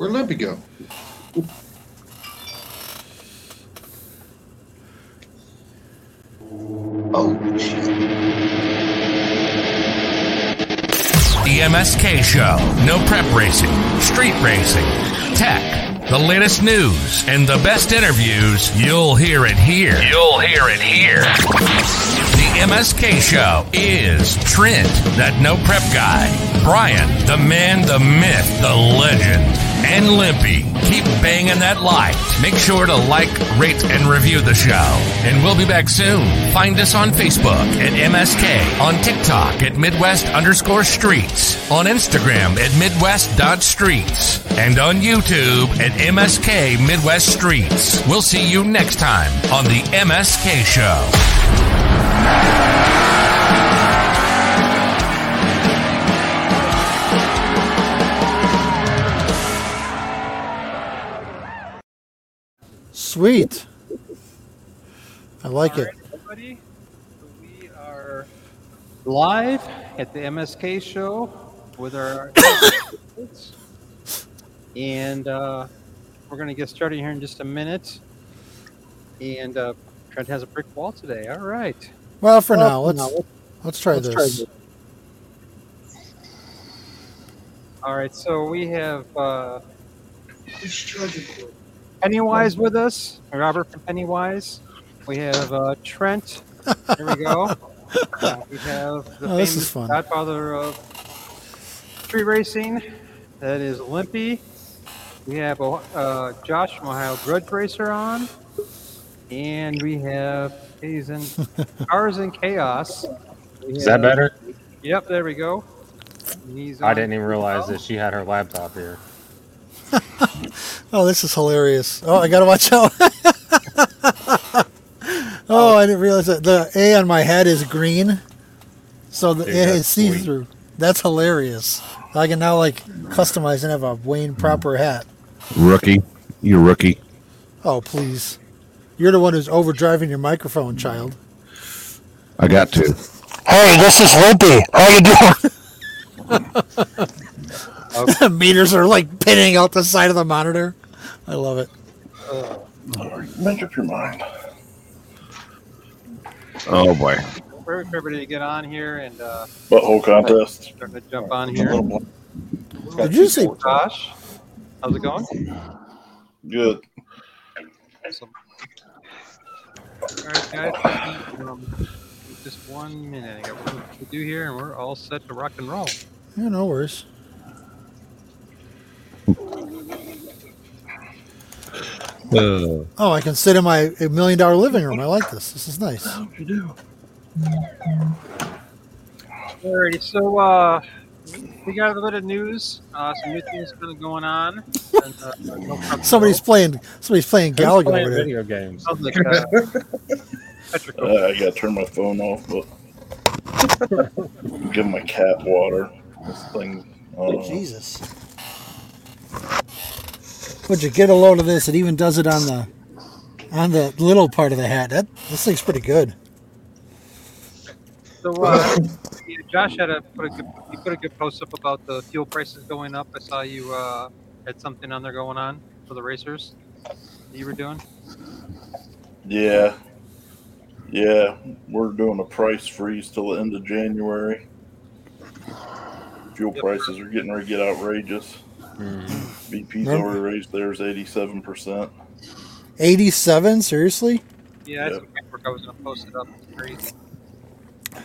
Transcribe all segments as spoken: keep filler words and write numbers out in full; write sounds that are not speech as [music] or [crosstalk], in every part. Where'd Limpy go? Oh, shit. The M S K Show. No prep racing, street racing, tech, the latest news, and the best interviews. You'll hear it here. You'll hear it here. The M S K Show is Trent, that no prep guy, Brian, the man, the myth, the legend, and Limpy. Keep banging that light. Make sure to like, rate, and review the show. And we'll be back soon. Find us on Facebook at M S K, on TikTok at Midwest underscore Streets, on Instagram at Midwest dot Streets, and on YouTube at M S K Midwest Streets. We'll see you next time on the M S K Show. Sweet. I like All right, it. Everybody, we are live at the M S K Show with our and uh, we're going to get started here in just a minute. And uh, Trent has a brick wall today. All right. Well, for well, now, let's no. let's try let's this. Try All right, so we have uh, Pennywise with us, Robert from Pennywise. We have uh, Trent. Here we go. Uh, we have the oh, famous godfather of street racing. That is Limpy. We have uh, Josh from Ohio Grudge Racer on. And we have He's in Cars in Chaos. We Is have, that better? Yep, there we go. He's I didn't even realize that she had her laptop here. Oh, this is hilarious. Oh, I got to watch out. Oh, I didn't realize that. The A on my head is green. So the Dude, A is see-through. That's hilarious. I can now, like, customize and have a Wayne proper hat. Rookie. You're rookie. Oh, please. You're the one who's overdriving your microphone, child. I got to. Hey, this is Limpy. How you doing? Okay. The meters are like pinning out the side of the monitor. I love it. Uh, make up your mind. Oh, boy. We're ready to get on here. and. Uh, Butthole contest. Starting to jump on here. Did you say Josh? How's it going? Good. Awesome. All right, guys, um, just one minute. I got what to do here, and we're all set to rock and roll. Yeah, no worries. Uh, oh, I can sit in my million dollar living room. I like this. This is nice. How do you do? All righty, so uh, we got a bit of news. Uh, some new things kind of going on. And, uh, no somebody's playing. Somebody's playing Galaga playing over there. Video games. I, like, uh, uh, I gotta turn my phone off. But give my cat water. This thing. Uh, oh Jesus! Would you get a load of this? It even does it on the on the little part of the hat. That this thing's pretty good. So uh, Josh had a put a good, he put a good post up about the fuel prices going up. I saw you. Uh, Had something on there going on for the racers that you were doing? Yeah. Yeah. We're doing a price freeze till the end of January. Fuel yep. prices are getting ready to get outrageous. Mm. B P's Remember? already raised theirs eighty-seven percent. eighty-seven? Seriously? Yeah, that's yep. what I was going to post it up. It's crazy.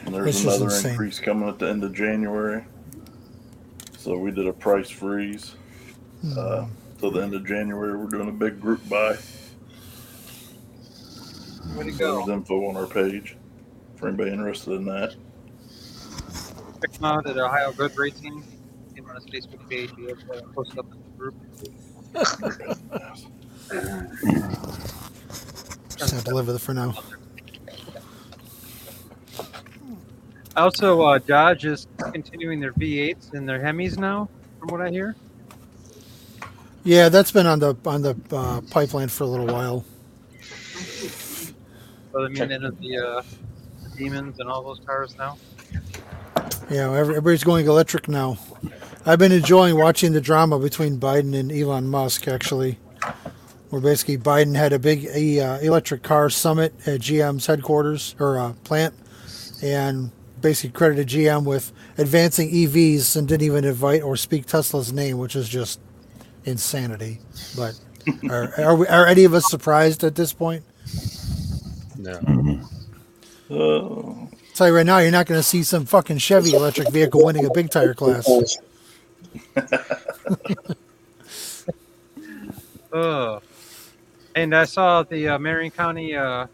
And there's this another increase coming at the end of January. So we did a price freeze. Uh, till the end of January, we're doing a big group buy. Way to go. There's info on our page for anybody interested in that. Check them out at Ohio Grudge Racing. Came on his Facebook page. He has uh, posted up in the group. Just have to live with it for now. Also, uh, Dodge is continuing their V eights and their Hemis now, from what I hear. Yeah, that's been on the on the uh, pipeline for a little while. Well, I mean, into the, uh, the demons and all those cars now. Yeah, everybody's going electric now. I've been enjoying watching the drama between Biden and Elon Musk, actually, where basically Biden had a big uh, electric car summit at G M's headquarters or uh, plant, and basically credited G M with advancing E Vs and didn't even invite or speak Tesla's name, which is just insanity. But are are, we, are any of us surprised at this point? No. Oh. Tell you right now, you're not going to see some fucking Chevy electric vehicle winning a big tire class. Oh, and I saw the uh, Marion County uh,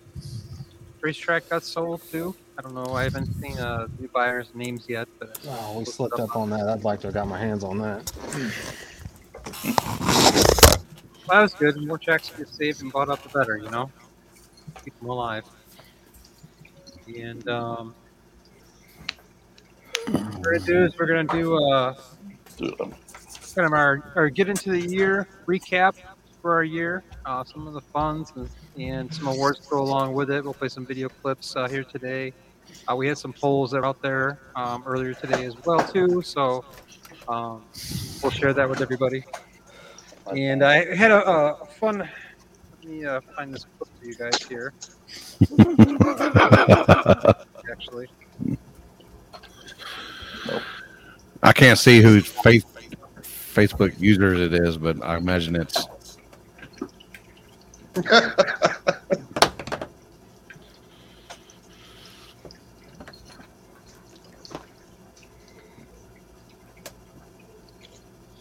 racetrack got sold too. I don't know. I haven't seen uh, the buyers' names yet. But oh, we slipped up on that. I'd like to have got my hands on that. Well, that was good. The more checks you saved and bought up, the better, you know. Keep them alive. And um, what we're gonna do is we're gonna do uh, kind of our, our get into the year recap for our year, uh, some of the funds and, and some awards to go along with it. We'll play some video clips uh, here today. Uh, we had some polls that were out there um, earlier today as well too, so um, we'll share that with everybody. And I had a, a fun. Let me uh, find this clip for you guys here. Actually, I can't see whose face, Facebook users it is, but I imagine it's.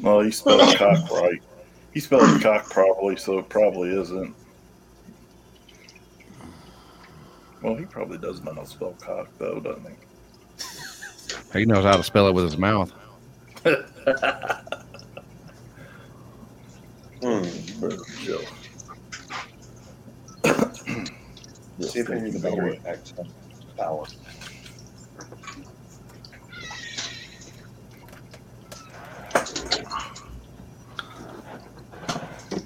Well, he spelled cock right. He spelled cock properly, so it probably isn't. Well, he probably does know how to spell cock, though, doesn't he? He knows how to spell it with his mouth. mm, See if we need a better accent. Power.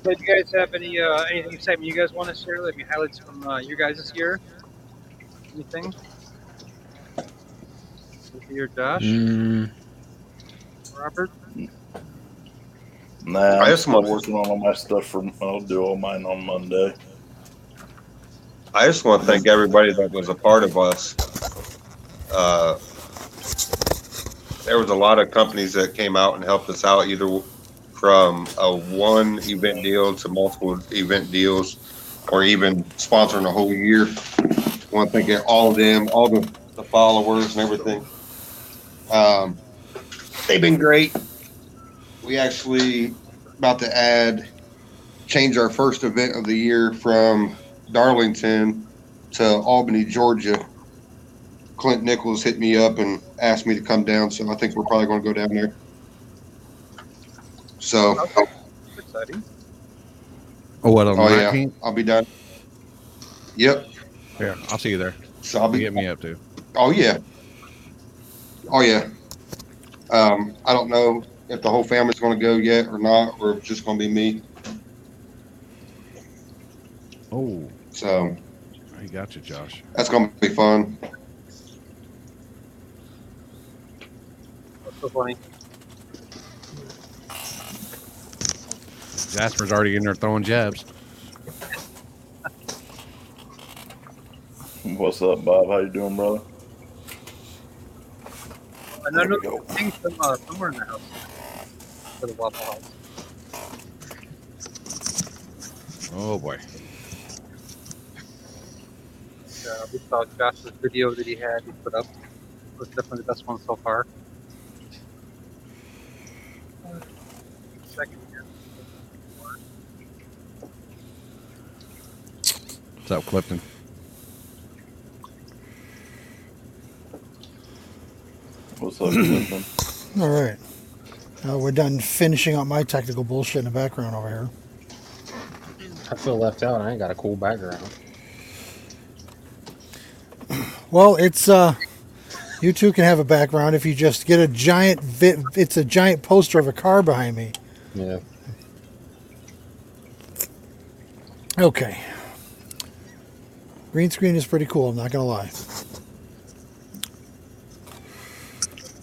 So, do you guys have any uh, anything exciting you guys want to share? Like, any highlights from uh, you guys this year? Anything? Your Josh, mm. Robert. Nah, I have some. I'm working on all my stuff from. I'll do all mine on Monday. I just want to thank everybody that was a part of us. Uh, there was a lot of companies that came out and helped us out, either from a one event deal to multiple event deals, or even sponsoring a whole year. I want to thank all of them, all the, the followers and everything. Um, they've been great. We actually about to add, change our first event of the year from Darlington to Albany, Georgia. Clint Nichols hit me up and asked me to come down, so I think we're probably going to go down there. So, okay. Exciting. Oh, what on oh, nineteenth? Yeah, I'll be down. Yep. Yeah, I'll see you there. So I'll be get me up too. Oh yeah. Oh yeah. Um, I don't know if the whole family's going to go yet or not, or if it's just going to be me. Oh. So, I got you, Josh. That's gonna be fun. That's so funny. Jasper's already in there throwing jabs. What's up, Bob? How you doing, brother? I know there's a thing from, uh, somewhere in the house for the Waffle House. Oh boy. Uh, we saw Josh's video that he had he put up. It was definitely the best one so far. Second here. What's up, Clifton? What's up, Clifton? All right. Uh, we're done finishing up my technical bullshit in the background over here. I feel left out. I ain't got a cool background. Well, it's uh, you two can have a background if you just get a giant. Vi- it's a giant poster of a car behind me. Yeah. Okay. Green screen is pretty cool. I'm not gonna lie.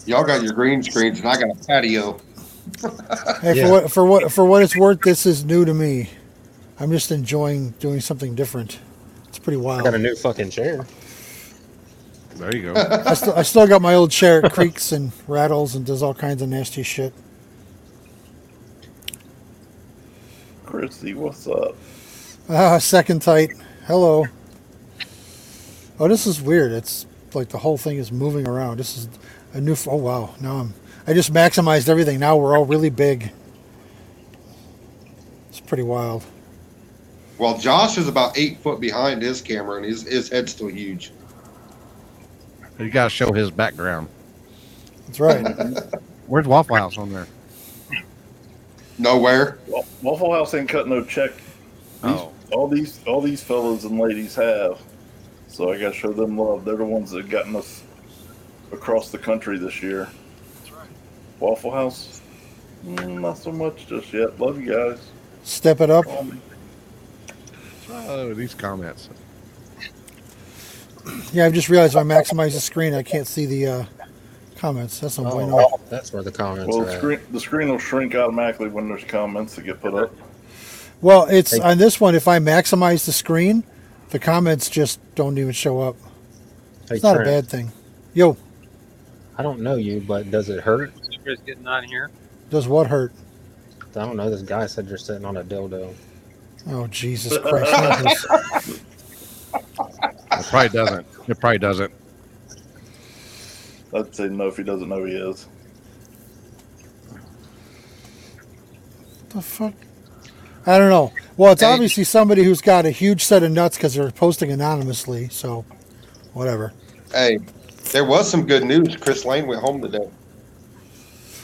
Y'all got your green screens, and I got a patio. Hey, yeah. for what for what for what it's worth, this is new to me. I'm just enjoying doing something different. It's pretty wild. I got a new fucking chair. There you go. I, still, I still got my old chair. It creaks and rattles and does all kinds of nasty shit. Chrissy, what's up? Ah, second tight. Hello. Oh, this is weird. It's like the whole thing is moving around. This is a new... F- oh, wow. Now I'm... I just maximized everything. Now we're all really big. It's pretty wild. Well, Josh is about eight foot behind his camera, and his, his head's still huge. You got to show his background. That's right. Where's Waffle House on there? Nowhere. Well, Waffle House ain't cut no check. These, oh. All these all these fellas and ladies have. So I got to show them love. They're the ones that have gotten us across the country this year. That's right. Waffle House, not so much just yet. Love you guys. Step it up. Oh, these comments. Yeah, I've just realized if I maximize the screen, I can't see the uh, comments. That's no point. Oh, that's where the comments well, are. Well, the screen, the screen will shrink automatically when there's comments that get put up. Well, it's hey. on this one, if I maximize the screen, the comments just don't even show up. Hey, it's not Trent. A bad thing. Yo. I don't know you, but does it hurt? Chris getting on here. Does what hurt? I don't know. This guy said you're sitting on a dildo. Oh, Jesus Christ. It probably doesn't. It probably doesn't. I'd say no if he doesn't know he is. What the fuck? I don't know. Well, it's hey. obviously somebody who's got a huge set of nuts because they're posting anonymously, so whatever. Hey, there was some good news. Chris Lane went home today.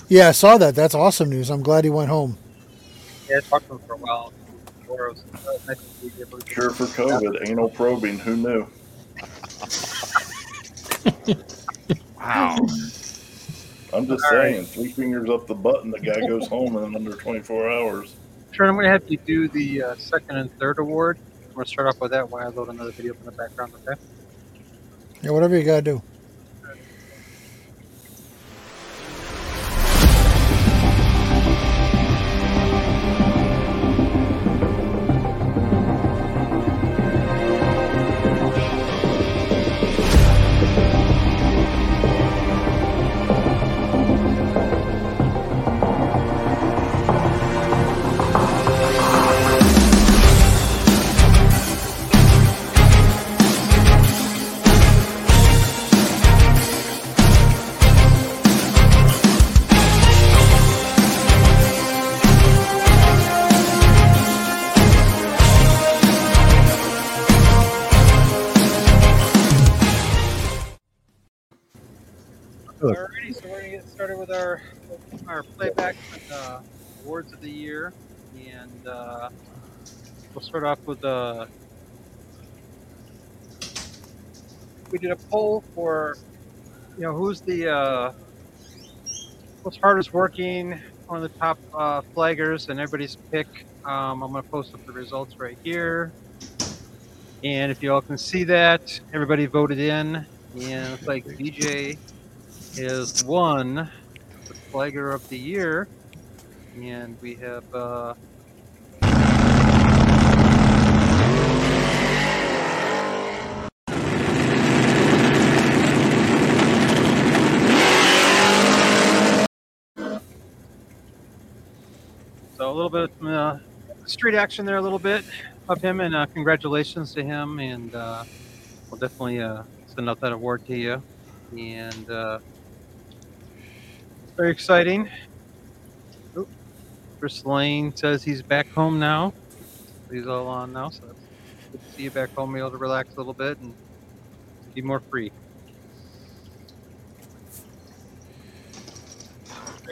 Yeah, I saw that. That's awesome news. I'm glad he went home. Yeah, I talked to him for a while. Sure for COVID, anal probing. Who knew? Wow. I'm just All saying, right. three fingers up the button, the guy goes home in under twenty-four hours. Sure, I'm going to have you do the uh, second and third award. We're going to start off with that while I load another video from the background, okay? Yeah, whatever you got to do. Our, our playback with uh, awards of the year, and uh, we'll start off with uh, we did a poll for you know who's the uh, most hardest working, one of the top uh, flaggers, and everybody's pick. Um, I'm going to post up the results right here, and if you all can see that, everybody voted in, and it's like B J is one. Flagger of the year, and we have uh so a little bit of uh, street action there, a little bit of him, and uh, congratulations to him, and uh we'll definitely uh send out that award to you, and uh very exciting. Oop. Chris Lane says he's back home now. He's all on now, so good to see you back home, be able to relax a little bit and be more free.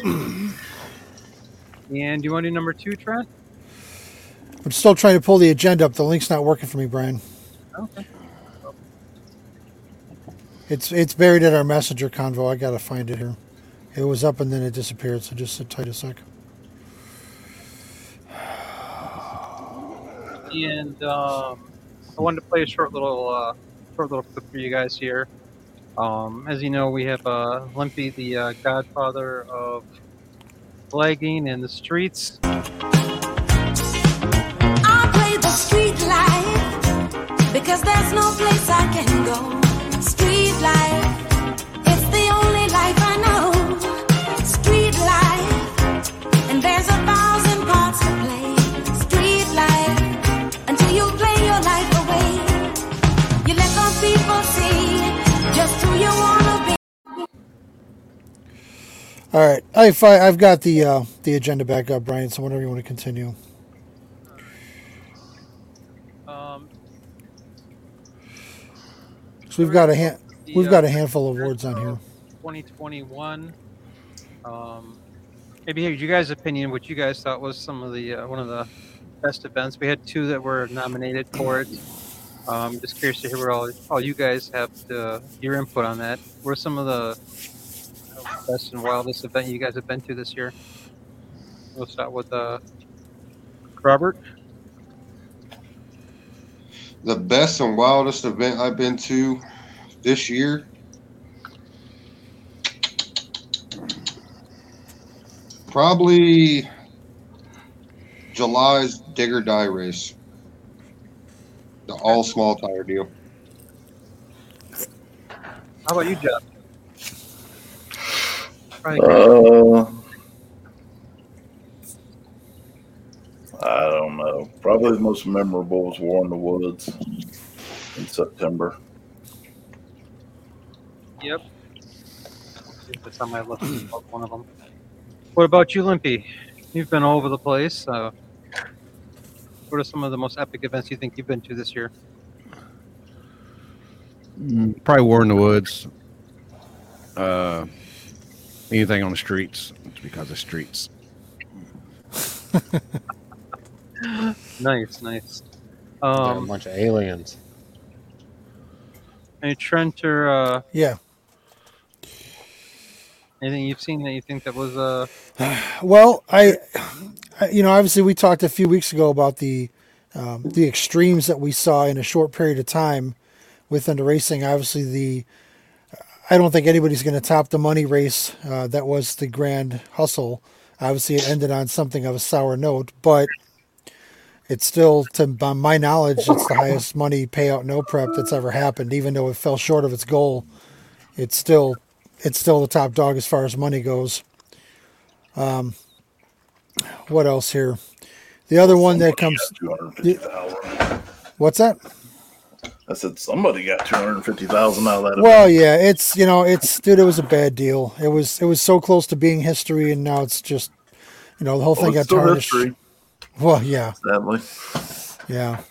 And you want to do number two, Trent? I'm still trying to pull the agenda up. The link's not working for me, Brian. Okay. Oh. It's it's buried in our messenger convo. I gotta find it here. It was up and then it disappeared, so just sit tight a sec. And um, I wanted to play a short little, uh, short little clip for you guys here. Um, as you know, we have uh, Limpy, the uh, godfather of flagging in the streets. I play the street life because there's no place I can go. Street life, it's the only life I know. Street life, and there's a thousand parts to play. Street life, until you play your life away. You let those people see just who you want. All right, I've, I've got the uh, the agenda back up, Brian, so whenever you want to continue. Um, so we've got a hand, the, we've got a handful of awards on here. twenty twenty-one. Um, maybe here's you guys' opinion, what you guys thought was some of the uh, one of the best events. We had two that were nominated for it. Um, just curious to hear what all all you guys have to, your input on that. What are some of the best and wildest event you guys have been to this year? We'll start with uh, Robert. The best and wildest event I've been to this year. Probably July's Dig or Die race. The all small tire deal. How about you, Jeff? Uh, I don't know. Probably the most memorable was War in the Woods in September. Yep. That's on my list. One of them. What about you, Limpy? You've been all over the place. Uh, what are some of the most epic events you think you've been to this year? Probably War in the Woods. Uh. Anything on the streets, it's because of streets. Nice, nice. Um, a bunch of aliens. Any Trent or uh, yeah. Anything you've seen that you think that was uh? Well, I, I, you know, obviously we talked a few weeks ago about the, um, the extremes that we saw in a short period of time, within the racing. Obviously the. I don't think anybody's going to top the money race. Uh, that was the Grand Hustle. Obviously, it ended on something of a sour note, but it's still, to by my knowledge, it's the highest money payout no prep that's ever happened. Even though it fell short of its goal, it's still it's still the top dog as far as money goes. Um, what else here? The other one that comes. The, what's that? I said somebody got two hundred and fifty thousand out of that. Well, event. Yeah, it's you know, it's dude, it was a bad deal. It was it was so close to being history, and now it's just, you know, the whole well, thing got tarnished. History. Well, yeah, sadly, yeah.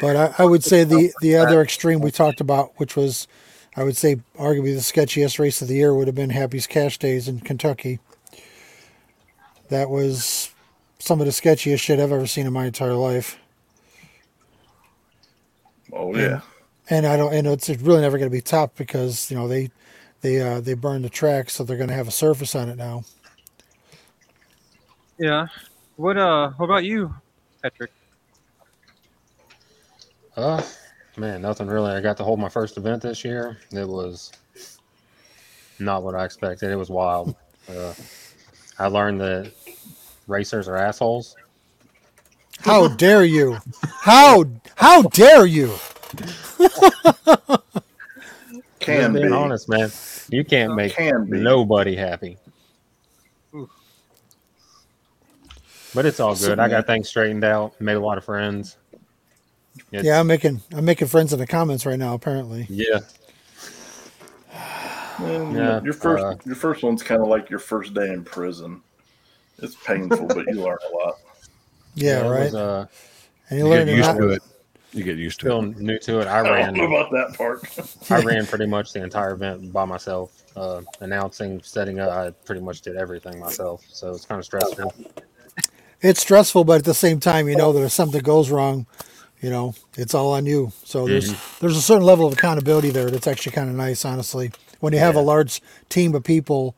But I, I would say the the other extreme we talked about, which was, I would say, arguably the sketchiest race of the year, would have been Happy's Cash Days in Kentucky. That was some of the sketchiest shit I've ever seen in my entire life. Oh yeah, and, and I don't, and it's really never going to be topped because you know they, they uh, they burned the track, so they're going to have a surface on it now. Yeah, what uh, what about you, Patrick? Uh, man, nothing really. I got to hold my first event this year. It was not what I expected. It was wild. uh, I learned that racers are assholes. How dare you? How how dare you? Can be honest, man. You can't make Can nobody happy. Oof. But it's all good. I got things straightened out. Made a lot of friends. It's, yeah, I'm making I'm making friends in the comments right now. Apparently, yeah. Well, yeah your first uh, your first one's kind of like your first day in prison. It's painful, but you learn a lot. Yeah, yeah, right. Was, uh, and you, you get used to it. You get used to still it. Still new to it. I, I ran, don't know about that part. I ran pretty much the entire event by myself, uh, announcing, setting up. I pretty much did everything myself, so it's kind of stressful. It's stressful, but at the same time, you know that if something goes wrong, you know it's all on you. So mm-hmm. there's there's a certain level of accountability there that's actually kind of nice, honestly. When you have yeah. a large team of people.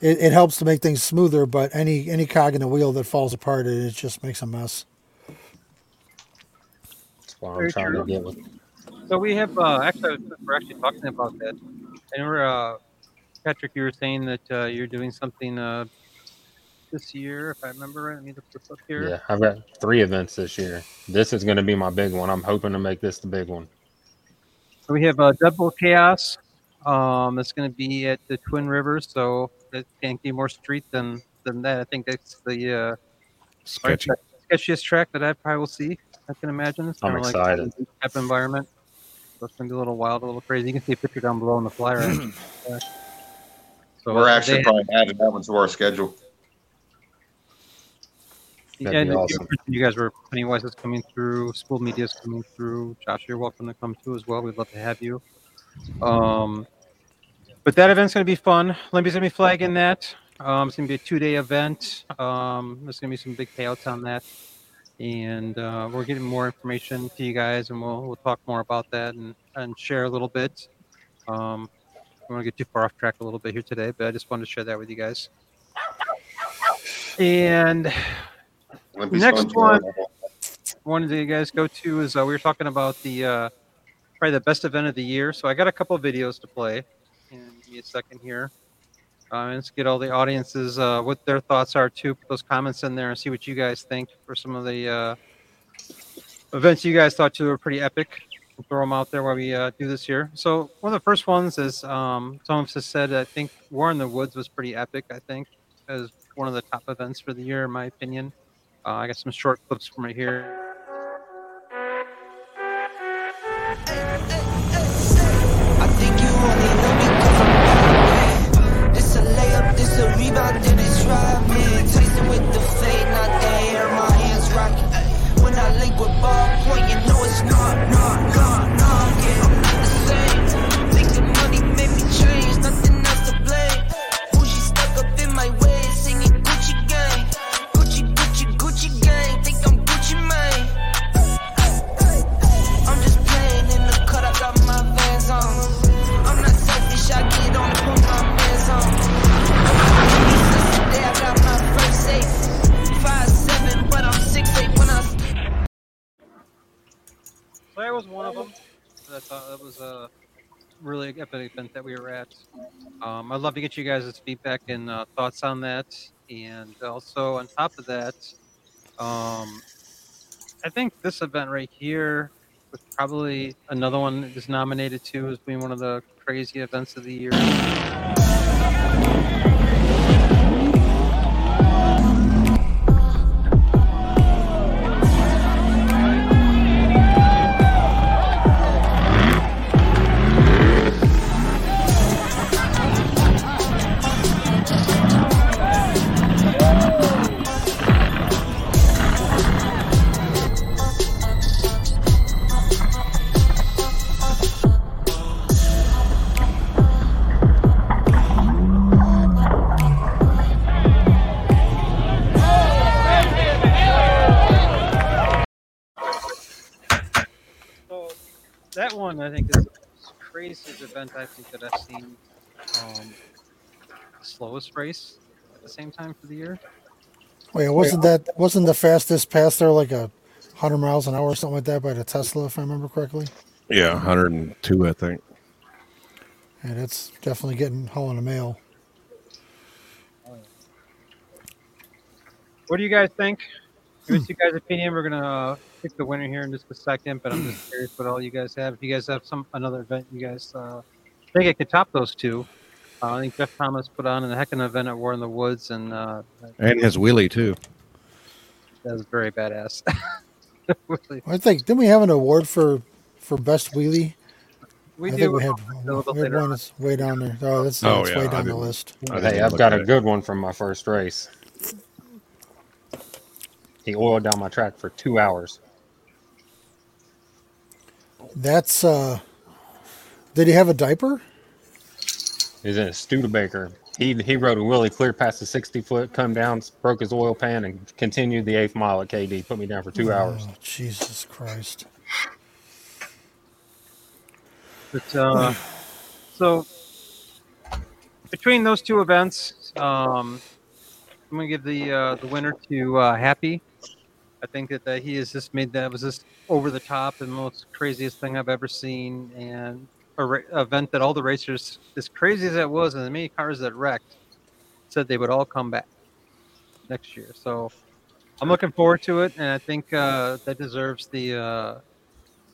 It, it helps to make things smoother, but any, any cog in the wheel that falls apart, it, it just makes a mess. That's what I'm Very trying true. to get with. So we have uh, actually we're actually talking about that, and we're uh, Patrick, you were saying that uh, you're doing something uh, this year, if I remember right. Let me look this up here. Yeah, I've got three events this year. This is going to be my big one. I'm hoping to make this the big one. So we have a uh, Double Chaos. Um, that's going to be at the Twin Rivers, so that can't be more street than, than that. I think that's the uh, Sketchy. sketchiest track that I probably will see. I can imagine. It's I'm excited. Like a type environment. So it's going to be a little wild, a little crazy. You can see a picture down below on the flyer. uh, so We're actually they, probably adding that one to our schedule. That'd yeah, awesome. You guys were Pennywise is coming through, School Media is coming through. Josh, you're welcome to come too as well. We'd love to have you. Um, but that event's going to be fun. Limpy's going to be flagging that. Um, it's going to be a two-day event. Um, there's going to be some big payouts on that, and uh, we're getting more information to you guys, and we'll we'll talk more about that and, and share a little bit. Um, I don't want to get too far off track a little bit here today, but I just wanted to share that with you guys. And Limpy's next one, one that you guys go to is uh, we were talking about the. Uh, Probably the best event of the year. So I got a couple of videos to play. And give me a second here. Uh, let's get all the audiences uh, what their thoughts are too. Put those comments in there and see what you guys think for some of the uh, events you guys thought too were pretty epic. We'll throw them out there while we uh, do this here. So one of the first ones is um, someone has said I think War in the Woods was pretty epic. I think as one of the top events for the year in my opinion. Uh, I got some short clips from right here. Rebound in his drive, man. Tasting with the fade, not the air. My hands rocking. When I link with ballpoint, you know it's not, not, not, not. Yeah, I'm not the same. Making money made me change, nothing else to blame. Gucci stuck up in my way, singing Gucci gang. Gucci, Gucci, Gucci gang. Think I'm Gucci Mane. I'm just playing in the cut, I got my Vans on. I'm not selfish, I get on, put my Vans on. So that was one of them. I thought that was a really epic event that we were at. Um, I'd love to get you guys' feedback and uh, thoughts on that. And also on top of that, um, I think this event right here was probably another one that is nominated too as being one of the crazy events of the year. I think this is the craziest event I think that I've seen. Um, the slowest race at the same time for the year. Wait, wasn't that wasn't the fastest pass there like a hundred miles an hour or something like that by the Tesla, if I remember correctly? Yeah, one hundred two, I think. And it's definitely getting haul in the mail. What do you guys think? Give us you guys' opinion. We're gonna uh, pick the winner here in just a second, but I'm just curious what all you guys have. If you guys have some another event, you guys uh, think it could top those two. Uh, I think Jeff Thomas put on a heck of an event at War in the Woods, and uh, and his wheelie too. That was very badass. I think didn't we have an award for, for best wheelie? We I do. Think we had, we had one that's way down there. Oh, that's, oh, that's yeah, way down the list. Hey, I've got a good one from my first race. He oiled down my track for two hours. That's, uh, did he have a diaper? He's in a Studebaker. He he rode a wheelie clear past the sixty foot, come down, broke his oil pan, and continued the eighth mile at K D. Put me down for two oh, hours. Jesus Christ. But, uh, so between those two events, um, I'm going to give the uh, the winner to uh, Happy. I think that, that he has just made that was just over the top and most craziest thing I've ever seen. And a ra- event that all the racers, as crazy as that was, and the many cars that wrecked, said they would all come back. next year. So I'm looking forward to it, and I think uh, that deserves the uh,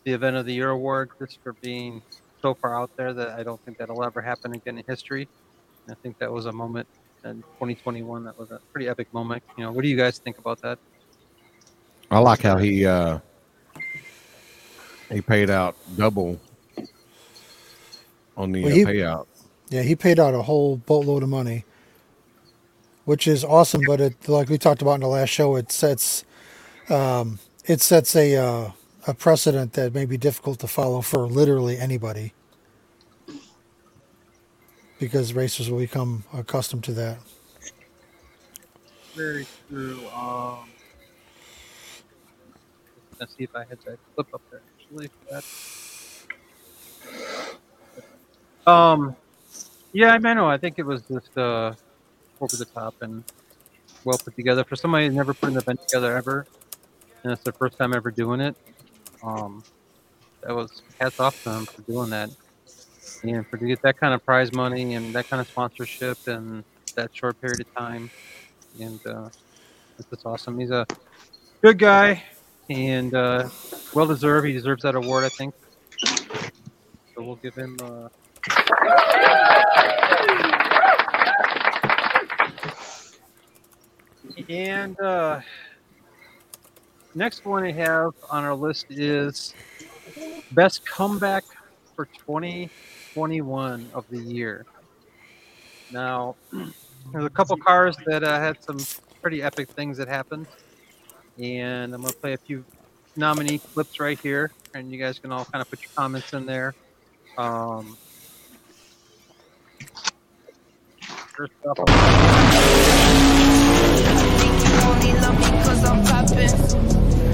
the Event of the Year award just for being so far out there that I don't think that'll ever happen again in history. And I think that was a moment in twenty twenty-one that was a pretty epic moment. You know, what do you guys think about that? I like how he uh, he paid out double on the well, he, uh, payout. Yeah, he paid out a whole boatload of money, which is awesome. But it, like we talked about in the last show, it sets um, it sets a uh, a precedent that may be difficult to follow for literally anybody, because racers will become accustomed to that. Very true. Um, let's see if I had that clip up there actually. Um, yeah, I know. I think it was just uh, over the top and well put together for somebody who's never put an event together ever, and it's their first time ever doing it. Um, that was hats off to them for doing that, and for to get that kind of prize money and that kind of sponsorship in that short period of time. And uh, it's just awesome. He's a good guy and uh, well deserved. He deserves that award, I think. So we'll give him. Uh, And uh, next one I have on our list is best comeback for twenty twenty-one of the year. Now, there's a couple cars that uh, had some pretty epic things that happened, and I'm going to play a few nominee clips right here, and you guys can all kind of put your comments in there. Um, first up. Only love me cause I'm poppin'.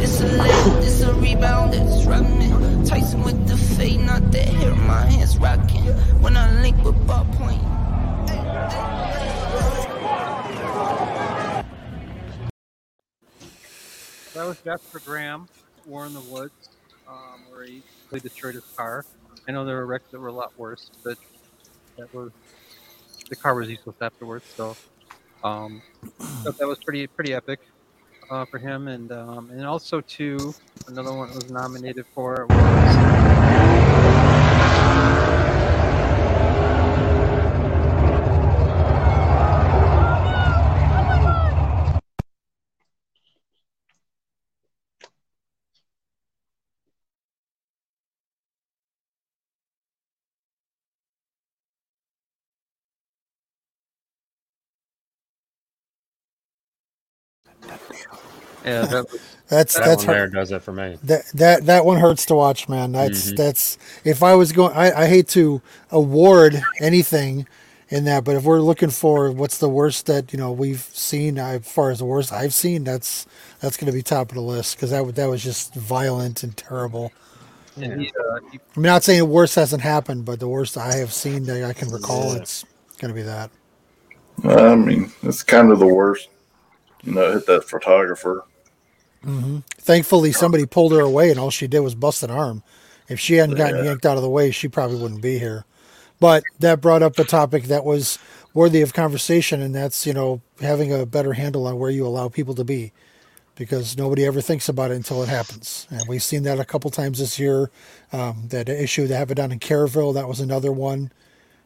It's a lift, it's a rebound, it's rubbin'. Tyson with the fade, not the hair, my hands rockin'. When I link with ballpoint. That was Jasper Graham, War in the Woods, um, where he really destroyed his car. I know there were wrecks that were a lot worse, but that was the car was useless afterwards, so. Um, so that was pretty pretty epic uh, for him, and um, and also too another one that was nominated for was Yeah, that was, that's that that's one there does it for me. That that that one hurts to watch, man. That's mm-hmm. that's if I was going, I, I hate to award anything in that, but if we're looking for what's the worst that you know we've seen, I, as far as the worst I've seen, that's that's going to be top of the list because that that was just violent and terrible. Yeah. And, uh, I'm not saying the worst hasn't happened, but the worst I have seen that I can recall, yeah. It's going to be that. I mean, it's kind of the worst. You know, hit that photographer. Mm-hmm. Thankfully, somebody pulled her away, and all she did was bust an arm. If she hadn't gotten yeah. yanked out of the way, she probably wouldn't be here. But that brought up a topic that was worthy of conversation, and that's, you know, having a better handle on where you allow people to be, because nobody ever thinks about it until it happens. And we've seen that a couple times this year. Um, that issue they have it down in Careville, that was another one,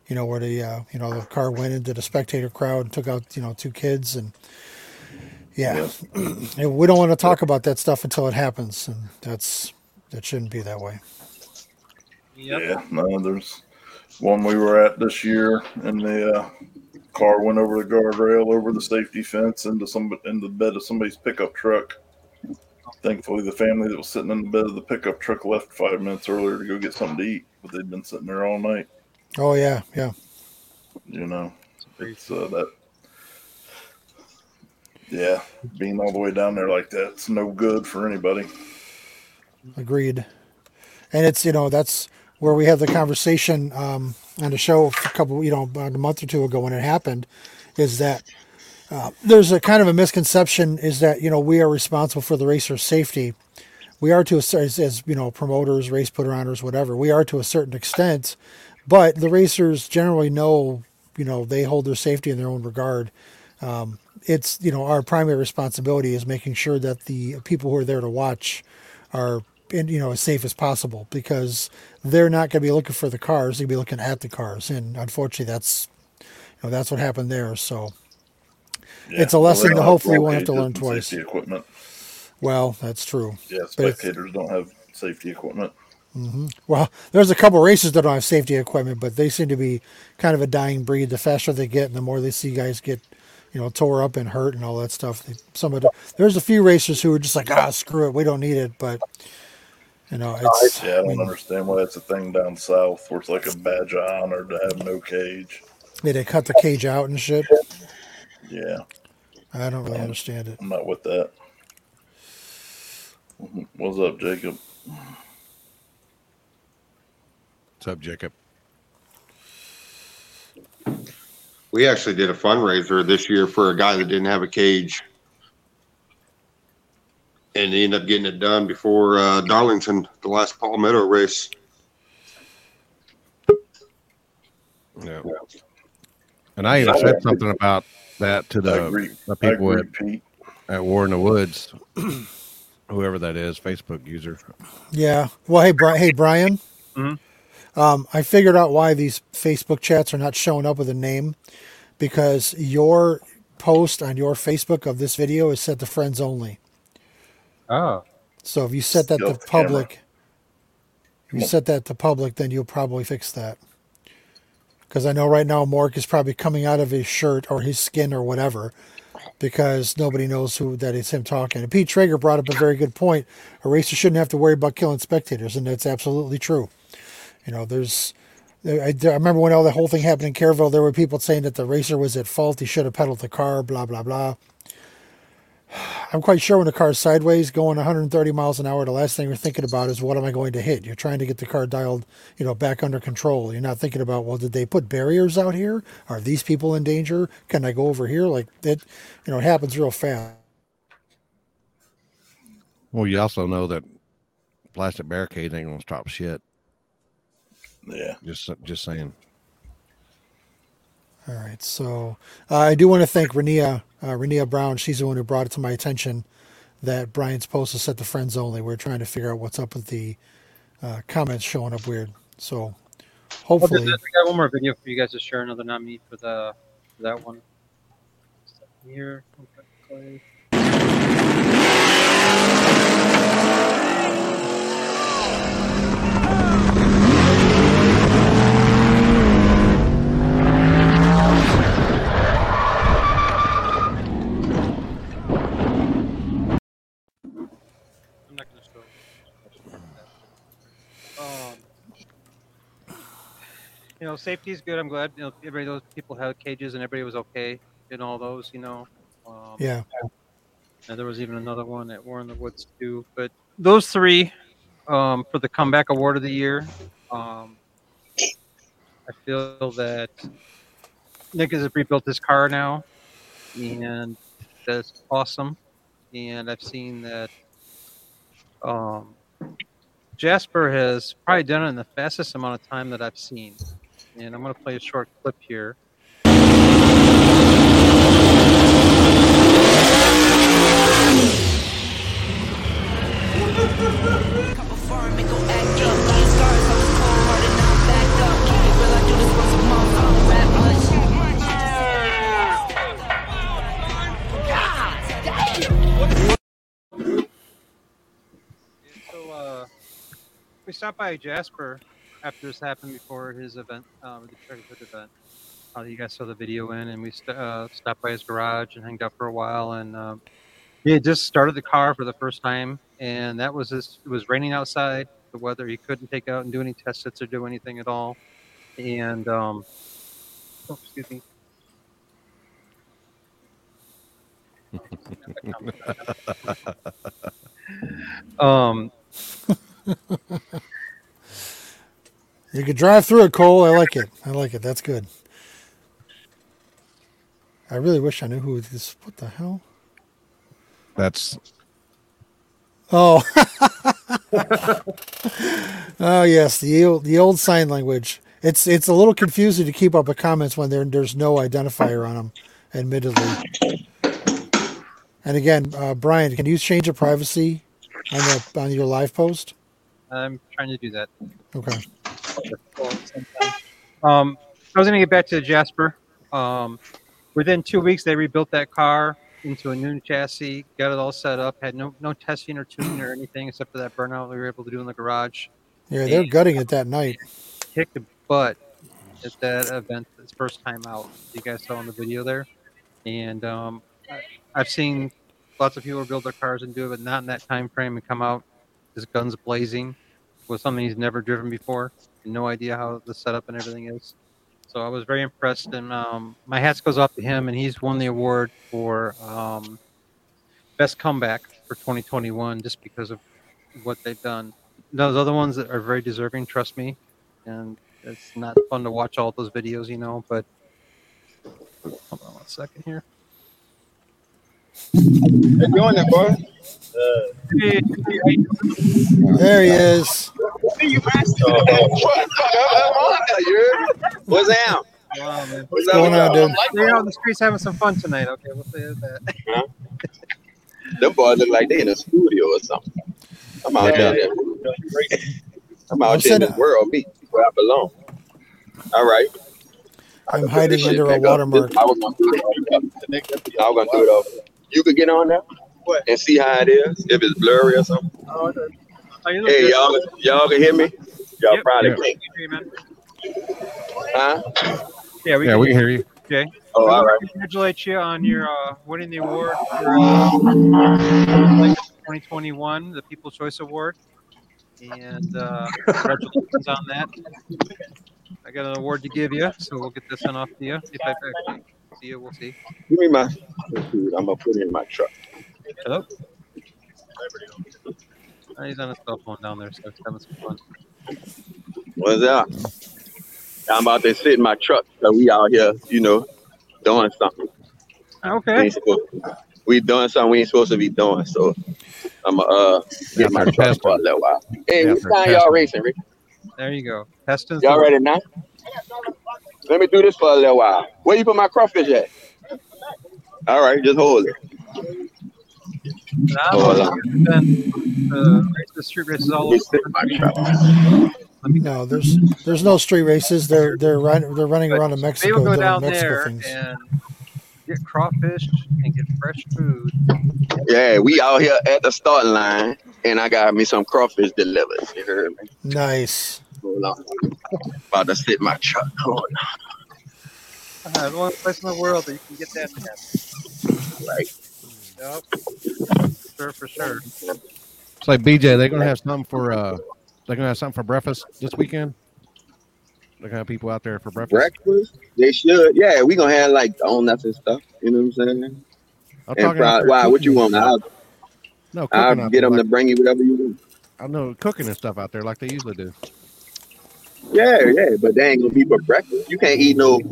you know, where the, uh, you know, the car went into the spectator crowd and took out, you know, two kids and... Yeah, and we don't want to talk about that stuff until it happens, and that's that shouldn't be that way. Yep. Yeah, no, there's one we were at this year, and the uh, car went over the guardrail, over the safety fence, into some into the bed of somebody's pickup truck. Thankfully, the family that was sitting in the bed of the pickup truck left five minutes earlier to go get something to eat, but they'd been sitting there all night. Oh yeah, yeah. You know, it's uh, that. Yeah, being all the way down there like that's no good for anybody. Agreed. And it's, you know, that's where we had the conversation um, on the show a couple, you know, about a month or two ago when it happened, is that uh, there's a kind of a misconception is that, you know, we are responsible for the racer's safety. We are to, as, as you know, promoters, race put-arounders, whatever, we are to a certain extent, but the racers generally know, you know, they hold their safety in their own regard. Um, it's, you know, our primary responsibility is making sure that the people who are there to watch are, you know, as safe as possible, because they're not going to be looking for the cars. They'll be looking at the cars. And unfortunately, that's, you know, that's what happened there. So yeah, it's a lesson that hopefully won't have to learn twice. Safety equipment. Well, that's true. Yeah, spectators don't have safety equipment. Mm-hmm. Well, there's a couple races that don't have safety equipment, but they seem to be kind of a dying breed. The faster they get and the more they see guys get, you know, tore up and hurt and all that stuff. They, some of the, there's a few racers who are just like, ah, screw it, we don't need it. But, you know, it's... Yeah, I don't I mean, understand why that's a thing down south where it's like a badge of honor to have no cage. Yeah, they cut the cage out and shit. Yeah. I don't really I'm, understand it. I'm not with that. What's up, Jacob? What's up, Jacob? We actually did a fundraiser this year for a guy that didn't have a cage, and he ended up getting it done before uh, Darlington, the last Palmetto race. Yeah. And I even said something about that to the, the people at, at War in the Woods, whoever that is, Facebook user. Yeah. Well, hey, Bri- hey Brian. Mm-hmm. Um, I figured out why these Facebook chats are not showing up with a name, because your post on your Facebook of this video is set to friends only. Oh. So if you set that Still to public, camera. if you set that to public, then you'll probably fix that. Because I know right now Mork is probably coming out of his shirt or his skin or whatever, because nobody knows who that is him talking. And Pete Traeger brought up a very good point. A racer shouldn't have to worry about killing spectators, and that's absolutely true. You know, there's, I, I remember when all the whole thing happened in Careville, there were people saying that the racer was at fault. He should have pedaled the car, blah, blah, blah. I'm quite sure when the car's sideways going one hundred thirty miles an hour, the last thing you're thinking about is, what am I going to hit? You're trying to get the car dialed, you know, back under control. You're not thinking about, well, did they put barriers out here? Are these people in danger? Can I go over here? Like that, you know, it happens real fast. Well, you also know that plastic barricades ain't going to stop shit. Yeah. Just just saying. All right. So uh, I do want to thank Renia, uh, Renia Brown. She's the one who brought it to my attention that Brian's post is set to friends only. We're trying to figure out what's up with the uh, comments showing up weird. So hopefully. Oh, I got one more video for you guys to share, another nominee for, the, for that one. Here. Okay. You know, safety is good. I'm glad, you know, everybody, those people had cages and everybody was okay in all those, you know. Um, yeah. And there was even another one at War in the Woods, too. But those three um, for the comeback award of the year, um, I feel that Nick has rebuilt his car now, and that's awesome. And I've seen that um, Jasper has probably done it in the fastest amount of time that I've seen. And I'm going to play a short clip here. So, uh, we stopped by Jasper after this happened before his event, um, the Treasure event. Uh, you guys saw the video in, and we st- uh, stopped by his garage and hung out for a while. And uh, he had just started the car for the first time, and that was his, it was raining outside, the weather. He couldn't take out and do any test sits or do anything at all. And, um, oh, excuse me. um, You could drive through it, Cole. I like it. I like it. That's good. I really wish I knew who this... What the hell? That's... Oh. Oh, yes. The old, the old sign language. It's it's a little confusing to keep up with comments when there, there's no identifier on them, admittedly. And again, uh, Brian, can you change the privacy on, the, on your live post? I'm trying to do that. Okay. Um, I was going to get back to Jasper. Um, within two weeks, they rebuilt that car into a new chassis, got it all set up, had no no testing or tuning or anything except for that burnout we were able to do in the garage. Yeah, they're and gutting it that night. Kicked the butt at that event this first time out. You guys saw in the video there. And um, I've seen lots of people build their cars and do it, but not in that time frame and come out his guns blazing with something he's never driven before. No idea how the setup and everything is. So I was very impressed, and um, my hat goes off to him, and he's won the award for um, best comeback for twenty twenty-one just because of what they've done. Those other ones that are very deserving, trust me, and it's not fun to watch all those videos, you know, but hold on one second here. How you doing there, boy? There he is. What's up? What's going on, dude? They're out in the streets having some fun tonight. Okay, we'll say that. Huh? Them boys look like they in a studio or something. I'm out yeah. there. I'm out I'm there in the world, me, where I belong. All right. I'm hiding under a watermark. I was going to do it off. You could get on there and see how it is, if it's blurry or something. Oh, okay. Hey, y'all, y'all can hear me? Y'all yep. probably yeah. can hear me. Huh? Yeah, we, yeah, can, we can hear you. Okay. Oh, we all right. Congratulate you on your uh, winning the award for uh, twenty twenty-one, the People's Choice Award. And uh, congratulations on that. I got an award to give you, so we'll get this one off to you. If I actually see you, we'll see. Give me my food. I'm going to put it in my truck. Hello? He's on his cell phone down there, so it's having some fun. What's up? I'm about to sit in my truck, so we out here, you know, doing something. Okay. We, we doing something we ain't supposed to be doing, so I'm uh get my truck for a little while. Hey, yeah, we find y'all racing, Rick. There you go. Peston's y'all ready now? Let me do this for a little while. Where you put my crawfish at? All right, just hold it. No, there's there's no street races. They're they're running they're running but around in Mexico. They go down Mexico there things. And get crawfish and get fresh food. Yeah, we out here at the starting line, and I got me some crawfish delivered. You heard me? Nice. Hold on. About to sit in my truck. Hold on. Uh, the only place in the world that you can get that from. Right. Yep. Sure, for sure. It's like B J. They're gonna have something for uh, they're gonna have something for breakfast this weekend. They're gonna have people out there for breakfast. Breakfast? They should. Yeah, we gonna have like own nuts and stuff. You know what I'm saying? I'm and talking. Fry, why? What you want? I'll, no, I'll get them like, to bring you whatever you want. I know cooking and stuff out there like they usually do. Yeah, yeah, but they ain't gonna be for breakfast. You can't eat no. You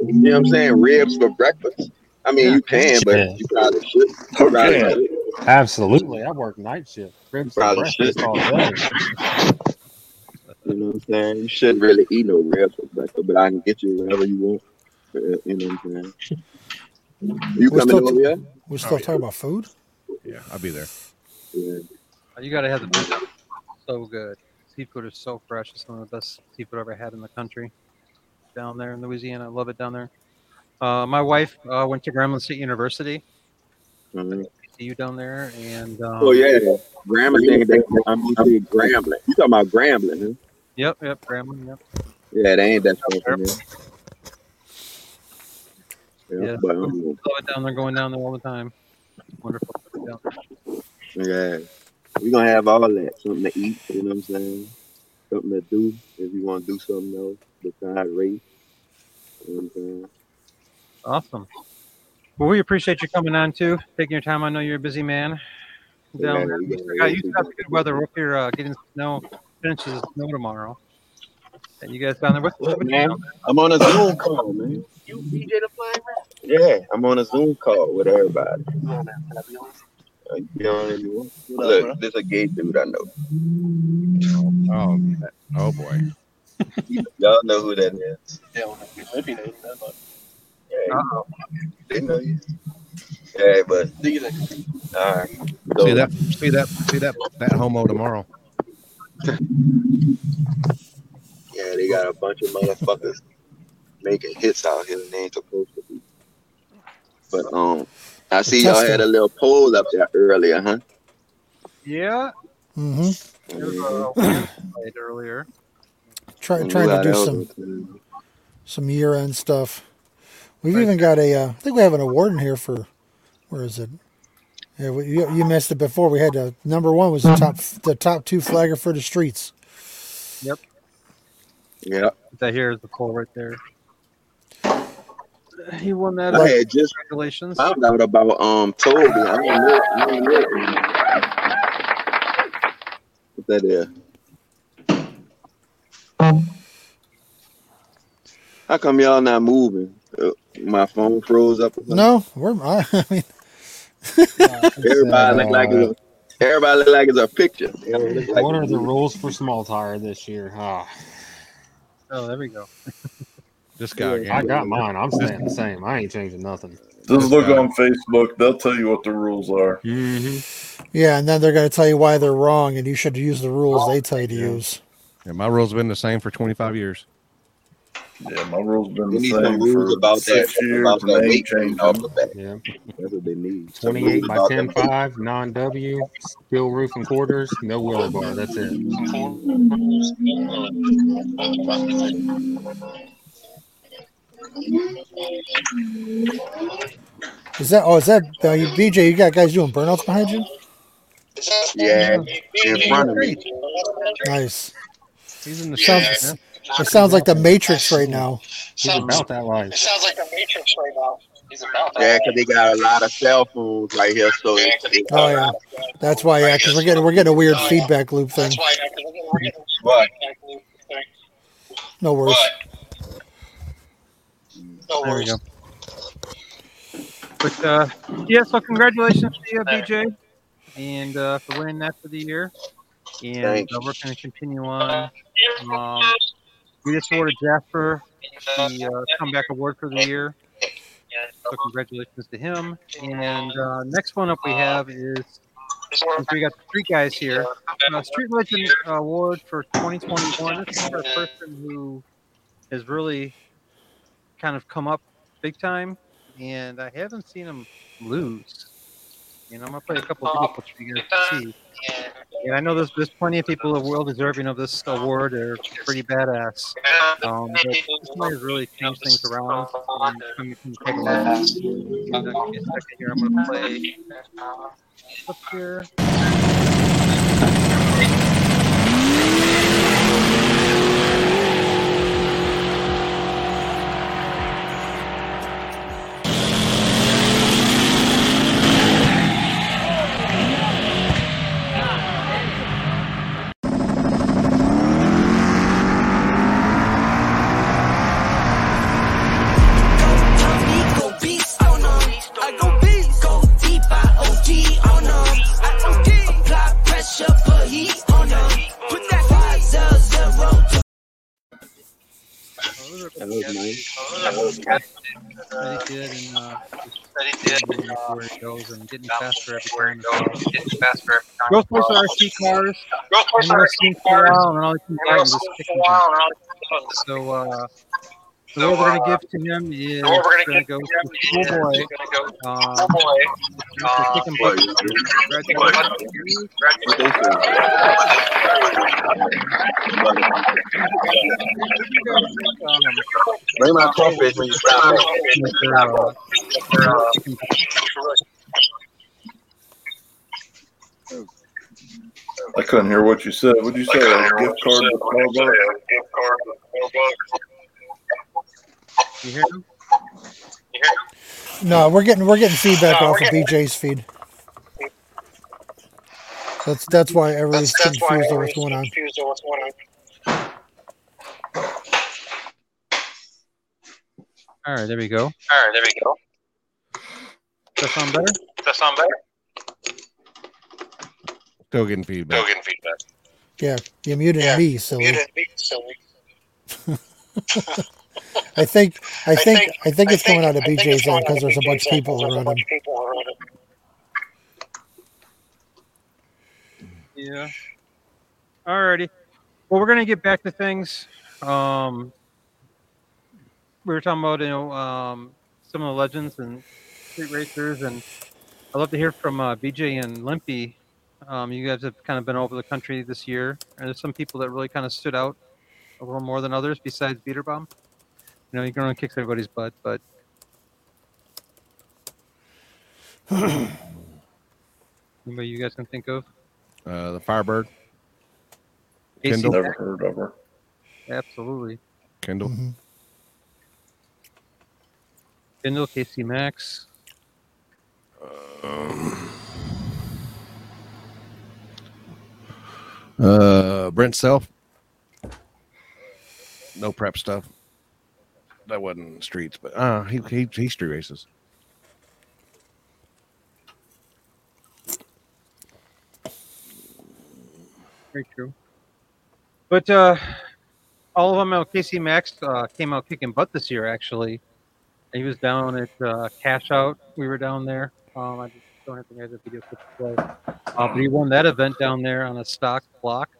know what I'm saying? Ribs for breakfast. I mean, yeah, you can, but yeah. you probably should. You probably yeah. should. Absolutely. I work night shift. Ribs probably should. All day. You know what I'm saying? You shouldn't really eat no ribs for breakfast, but I can get you whatever you want. You know what I'm saying? You we're coming over here? We're still oh, talking yeah. about food? Yeah, I'll be there. Yeah. Oh, you got to have the food. So good. Seafood is so fresh. It's one of the best seafood I've ever had in the country. Down there in Louisiana. I love it down there. Uh, my wife uh, went to Grambling State University. Mm-hmm. You down there, and um, oh yeah, Grambling. I'm, I'm Grambling. You talking about Grambling? Huh? Yep, yep, Grambling. Yep. Yeah, they ain't that far. Yeah, yeah but, um, down there, going down there all the time. Wonderful. Yeah, we gonna have all that. Something to eat. You know what I'm saying? Something to do if you want to do something else besides race. You know what I'm saying? Awesome. Well, we appreciate you coming on too, taking your time. I know you're a busy man. Yeah, down there. Yeah, yeah, you got the good weather. We're here uh, getting snow, inches of snow tomorrow. And you guys down there? What's up, man? Down there? I'm on a Zoom call, man. You B J da flagman? Yeah, I'm on a Zoom call with everybody. Yeah, man. You know what I mean? Look, there's a gay dude I know. Oh, oh boy. Y'all know who that is. Yeah, well, Limpy knows that much. They know you. All right, bud. See you then. All right. So, see that? See that? See that? That homo tomorrow. Yeah, they got a bunch of motherfuckers making hits out here, and they ain't supposed to be. But um, I see y'all had a little poll up there earlier, huh? Yeah. Mm-hmm. There was a earlier. Try, trying to do some some year-end stuff. We've right. even got a, uh, I think we have an award in here for, where is it? Yeah, we, you, you missed it before. We had a, number one was the top the top two flagger for the streets. Yep. Yeah. That here is the poll right there. He won that. I had just congratulations. Found out about um Toby. I don't know. I don't know. What that is. How come y'all not moving? Uh, my phone froze up. No, we're. I mean, everybody look like it's a, everybody look like it's a picture. Like what are the rules for small tire this year? Oh, oh there we go. This guy, again. I got mine. I'm staying the same. I ain't changing nothing. Just look on Facebook. They'll tell you what the rules are. Mm-hmm. Yeah, and then they're going to tell you why they're wrong, and you should use the rules oh, they tell you to yeah. use. Yeah, my rules have been the same for twenty-five years. Yeah, my rules have been the same some rules for about six that, years. About that eight change off the back. Yeah. That's what they need. twenty-eight by ten five, non-W, steel roof and quarters, no willow bar. That's it. Is that, oh, is that, uh, you, B J, you got guys doing burnouts behind you? Yeah, in front of me. Nice. He's in the yeah. sounds, it sounds like the Matrix right now. He's about that life. It sounds like the Matrix right now. He's about that Yeah, because they got a lot of cell phones right here. So yeah, oh, yeah. That's why, yeah, because we're getting, we're getting a weird oh, feedback yeah. loop thing. That's why, yeah, because we're getting a weird feedback loop thing. No worries. No worries. There we go. But, uh, yeah, so congratulations to you, B J. And uh, for winning that for the year. And uh, we're going to continue on. Um, we just awarded Jasper the uh, comeback award for the year. So congratulations to him. And uh, next one up we have is, since we got the street guys here, uh, Street Legend Award for twenty twenty-one. This is our person who has really kind of come up big time. And I haven't seen him lose. And I'm going to play a couple of videos for you guys to see. And I know there's, there's plenty of people who are well deserving of this award. They're pretty badass. Um, but this one has really changed things around. And I'm going to play up here. And getting faster every time. Go force R C cars. Go force R C cars. So, uh, so what we're going to give to him is we're going to go to Schoolboy. Bring my coffee when you stop. I couldn't hear what you said. What'd you say? A gift card with twelve bucks? You hear him? You hear him? No, we're getting we're getting feedback no, off of getting... B J's feed. That's that's why everybody's that's, that's confused why everybody's on what's going on. All right, there we go. All right, there we go. Does that sound better? Does that sound better? Still getting feedback. Still getting feedback. Yeah, you muted yeah. me, so. Muted me, silly. I think, I think, I think, I think it's I think, coming out of B J's end because there's a bunch of people around him. Yeah. Alrighty. Well, we're gonna get back to things. Um, we were talking about, you know, um, some of the legends and street racers, and I'd love to hear from uh, B J and Limpy. Um, you guys have kind of been over the country this year, and there's some people that really kind of stood out a little more than others besides Beater Bomb. You know, you're going to kick everybody's butt, but. Anybody you guys can think of? Uh, the Firebird. Casey Kendall. Never heard of her. Absolutely. Kendall. Mm-hmm. Kendall, Casey Max. Um, uh, Brent Self. No prep stuff. That wasn't streets, but uh, he, he, he street races. Very true. But uh, all of them, uh, Casey Max uh, came out kicking butt this year, actually. He was down at uh, Cash Out. We were down there. Um, I just don't have the video clip to play. Uh, but he won that event down there on a stock block.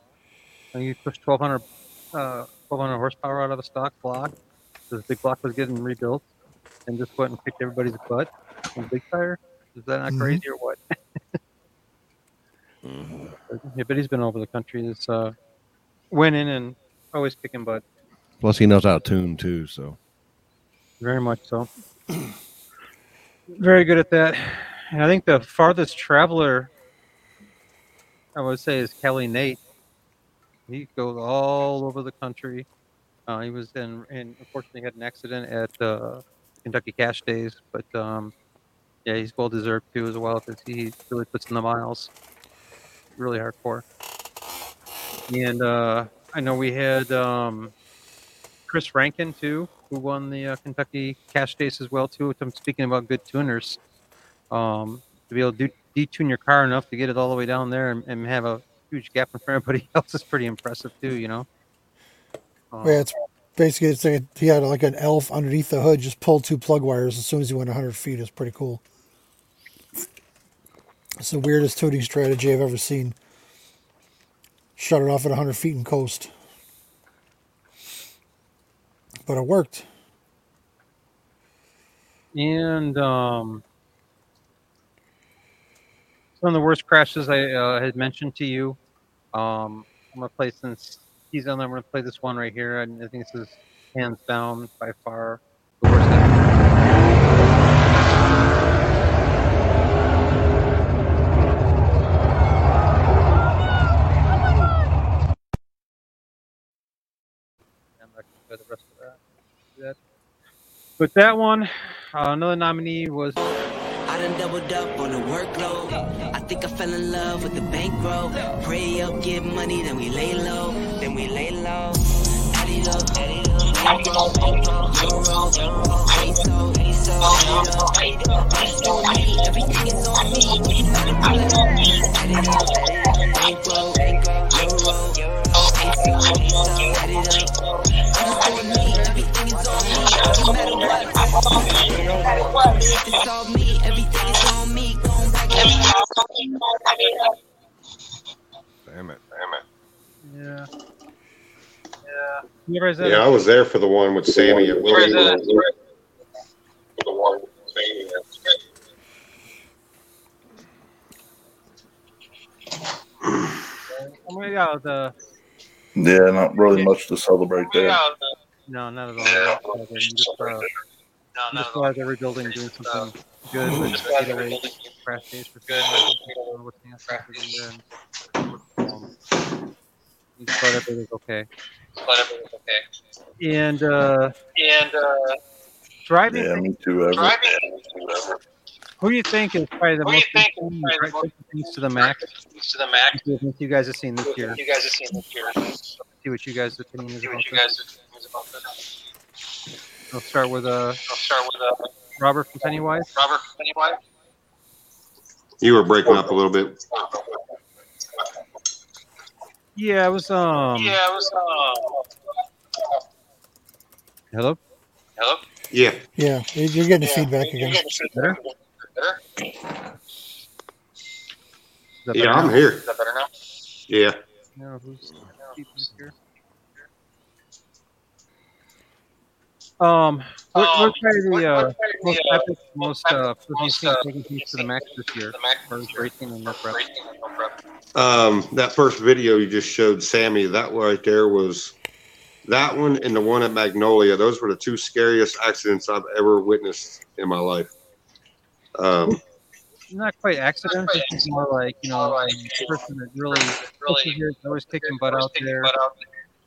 And he pushed twelve hundred, uh, twelve hundred horsepower out of a stock block. So the big block was getting rebuilt, and just went and kicked everybody's butt on big tire. Is that not mm-hmm. crazy or what? mm-hmm. Yeah, but he's been over the country. That's uh, winning and always kicking butt. Plus, he knows how to tune too. So very much so. Very good at that. And I think the farthest traveler I would say is Kelly Nate. He goes all over the country. Uh, he was in, and unfortunately had an accident at uh, Kentucky Cash Days, but um, yeah, he's well deserved too as well because he really puts in the miles, really hardcore. And uh, I know we had um, Chris Rankin too, who won the uh, Kentucky Cash Days as well too. Which I'm speaking about good tuners, um, to be able to detune your car enough to get it all the way down there and, and have a huge gap in front of everybody else is pretty impressive too, you know. Um, yeah, it's basically it's like he had like an elf underneath the hood, just pulled two plug wires as soon as he went one hundred feet. It's pretty cool. It's the weirdest tuning strategy I've ever seen. Shut it off at one hundred feet and coast. But it worked. And um, one of the worst crashes I uh, had mentioned to you. Um, I'm going to play since... He's on there. I'm going to play this one right here. I think this is hands down by far the worst ever. I'm not going to play the rest of that. that. But that one, uh, another nominee was. I done doubled up on the workload. I think I fell in love with the bankroll. Pray up, give money, then we lay low. Then we lay low. Addy low, addy low. Everything is on me. Bankroll, bankroll. Everything is on me. No matter what. It's all me. Damn it, damn it. Yeah. Yeah. Yeah, I was there for the one with Sammy at Williams. The one with Sammy at the Yeah, not really much to celebrate there. No, not at all. Yeah. No, just, uh, no, not just at all. They're rebuilding, doing something good. Just like eight oh eight. Crash days for good. But everything's okay. But everything's okay. And uh, and uh, driving. Yeah, me too. Ever. Driving. Who do you think is probably the Who most important things to the max? To the max. You guys have seen this year. You guys have seen this year. Let's see what you guys' opinion is about this. I'll start with a. I'll start with a. Robert from Pennywise. Robert from Pennywise. You were breaking up a little bit. Yeah, it was. Um... Yeah, it was. Um... Hello. Hello. Yeah. Yeah, you're getting yeah. feedback you're again. Getting feedback. Better? Better? Yeah, better I'm now? Here. Is that better now? Yeah. No, who's, who's here? Um, what, um, what are the uh, most the, uh, epic, most uh, most, uh, taking things to the max this year? The max first racing and no prep. Um, that first video you just showed, Sammy, that one right there was that one and the one at Magnolia. Those were the two scariest accidents I've ever witnessed in my life. Um, not quite accidents. It's more like, you know, like a person that really, really here, always kicking butt out there.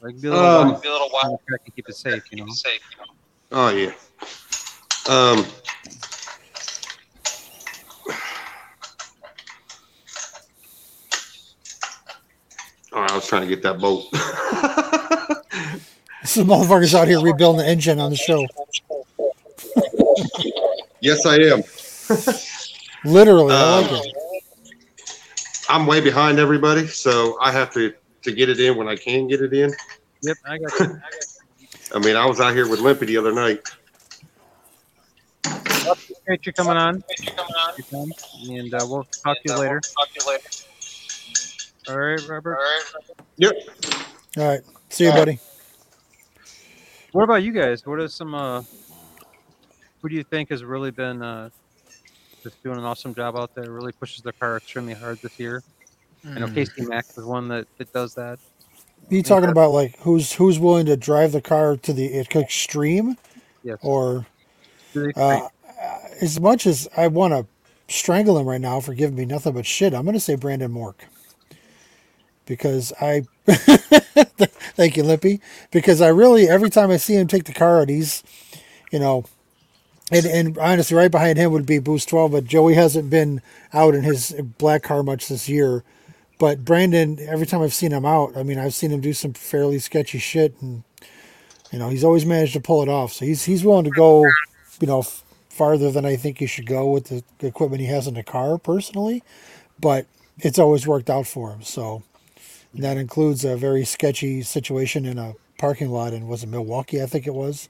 Like be a little um, wild to keep it safe, you know. Oh yeah. Um, all right, I was trying to get that boat. Some motherfuckers out here rebuilding the engine on the show. Yes, I am. Literally, um, I like it. I'm way behind everybody, so I have to to get it in when I can get it in. Yep, I got you. I got you. I mean, I was out here with Limpy the other night. Thank you coming on. Thank you coming on. And uh, we'll talk and, to you uh, later. We'll talk to you later. All right, Robert. All right. Robert. Yep. All right. See you, All buddy. Right. What about you guys? What are some? Uh, who do you think has really been uh, just doing an awesome job out there? Really pushes their car extremely hard this year. Mm. I know Casey Max is one that, that does that. Are you talking about like who's who's willing to drive the car to the extreme? Yes. Or uh, as much as I want to strangle him right now for giving me nothing but shit, I'm going to say Brandon Mork. Because I – thank you, Lippy. Because I really – every time I see him take the car out, he's, you know – And, and honestly, right behind him would be Boost twelve, but Joey hasn't been out in his black car much this year. But Brandon, every time I've seen him out, I mean, I've seen him do some fairly sketchy shit, and you know, he's always managed to pull it off. So he's he's willing to go, you know, f- farther than I think he should go with the equipment he has in the car, personally. But it's always worked out for him. So and that includes a very sketchy situation in a parking lot in was it Milwaukee, I think it was.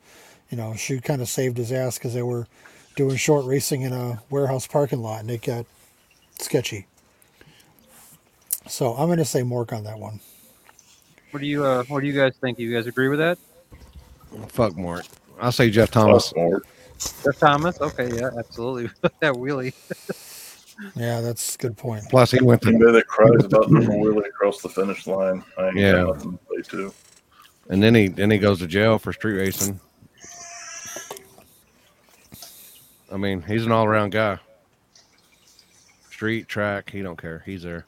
You know, she kind of saved his ass because they were doing short racing in a warehouse parking lot, and it got sketchy. So I'm going to say Mork on that one. What do you uh, What do you guys think? Do you guys agree with that? Fuck Mork. I'll say Jeff Thomas. Mork. Jeff Thomas? Okay, yeah, absolutely. That wheelie. Yeah, that's a good point. Plus, he went to the cries about the wheelie across the finish line. I ain't yeah. Got nothing to play too. And then he then he goes to jail for street racing. I mean, he's an all-around guy. Street, track, he don't care. He's there.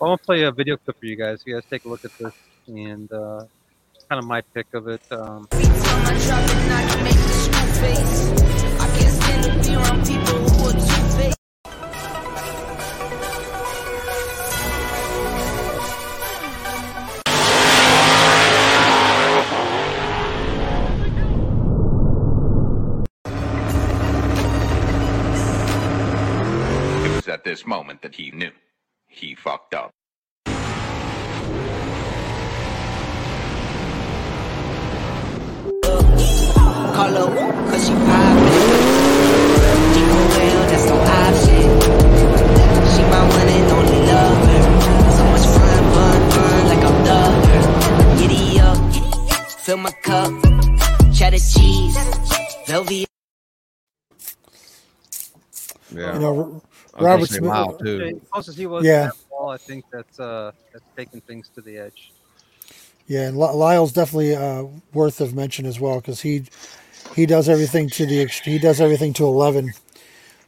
I want to play a video clip for you guys. You guys take a look at this and uh, kind of my pick of it. Um. At this moment that he knew he fucked up. Call her cause she poppin'. Keep her well, that's no option. She my one and only lover. So much fun, fun, fun, like I'm thugger. Giddy up, fill my cup. Cheddar cheese, velvet. Yeah. You know, Robert Smith, Miles, too. As he was yeah. to that wall, I think that's uh, that's taking things to the edge. Yeah, and Lyle's definitely uh, worth of mention as well because he he does everything to the he does everything to eleven.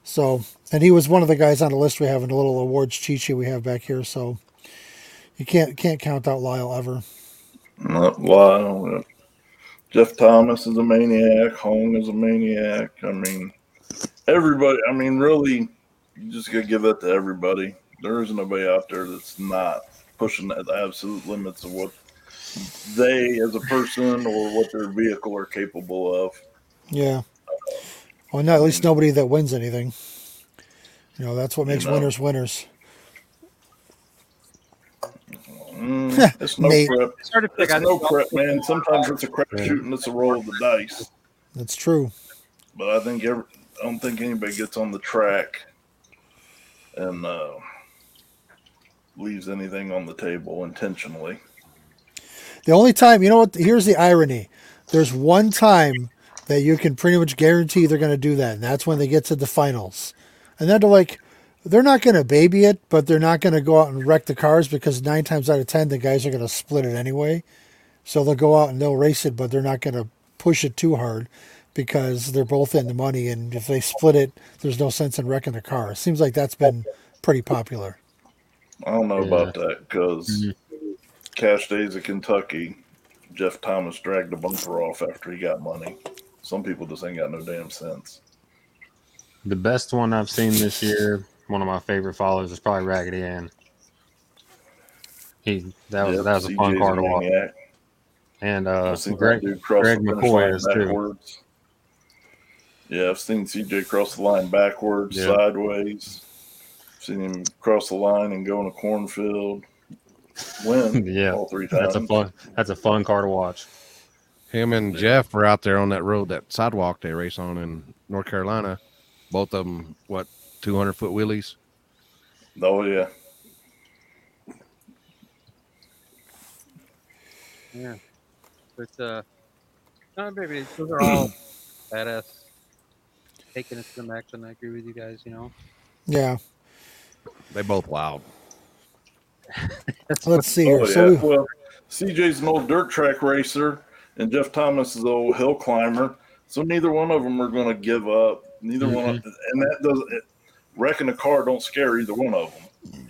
So, and he was one of the guys on the list we have in the little awards cheat sheet we have back here. So, you can't can't count out Lyle ever. Not Lyle. Jeff Thomas is a maniac. Hong is a maniac. I mean, everybody. I mean, really. You just gotta give that to everybody. There isn't nobody out there that's not pushing the absolute limits of what they, as a person, or what their vehicle are capable of. Yeah. Well, not at least nobody that wins anything. You know, that's what makes you know. winners winners. Mm, it's no prep. It's, it's no prep, man. Sometimes it's a crap shooting. It's a roll of the dice. That's true. But I think every, I don't think anybody gets on the track. And uh, leaves anything on the table intentionally. The only time, you know what, here's the irony. There's one time that you can pretty much guarantee they're going to do that, and that's when they get to the finals. And then they're like, they're not going to baby it, but they're not going to go out and wreck the cars because nine times out of ten, the guys are going to split it anyway. So they'll go out and they'll race it, but they're not going to push it too hard because they're both in the money, and if they split it, there's no sense in wrecking the car. It seems like that's been pretty popular. I don't know yeah. about that because mm-hmm. Cash Days of Kentucky, Jeff Thomas dragged a bumper off after he got money. Some people just ain't got no damn sense. The best one I've seen this year, one of my favorite followers, is probably Raggedy Ann. He that was yeah, that was C J's a fun car to watch. Maniac. And uh, Greg, Greg McCoy is backwards. too. Yeah, I've seen C J cross the line backwards, yeah. sideways. I've seen him cross the line and go in a cornfield. Win yeah, all three times. That's a fun. That's a fun car to watch. Him and yeah. Jeff were out there on that road, that sidewalk they race on in North Carolina. Both of them, what, two hundred foot wheelies? Oh yeah. Yeah. But uh, no, maybe those are all badass. Taking it to the max, and I agree with you guys. You know. Yeah. They both loud. Let's see here. Oh, yeah. so, well, C J's an old dirt track racer, and Jeff Thomas is an old hill climber. So neither one of them are going to give up. Neither mm-hmm. one, of, and that doesn't it, wrecking a car don't scare either one of them.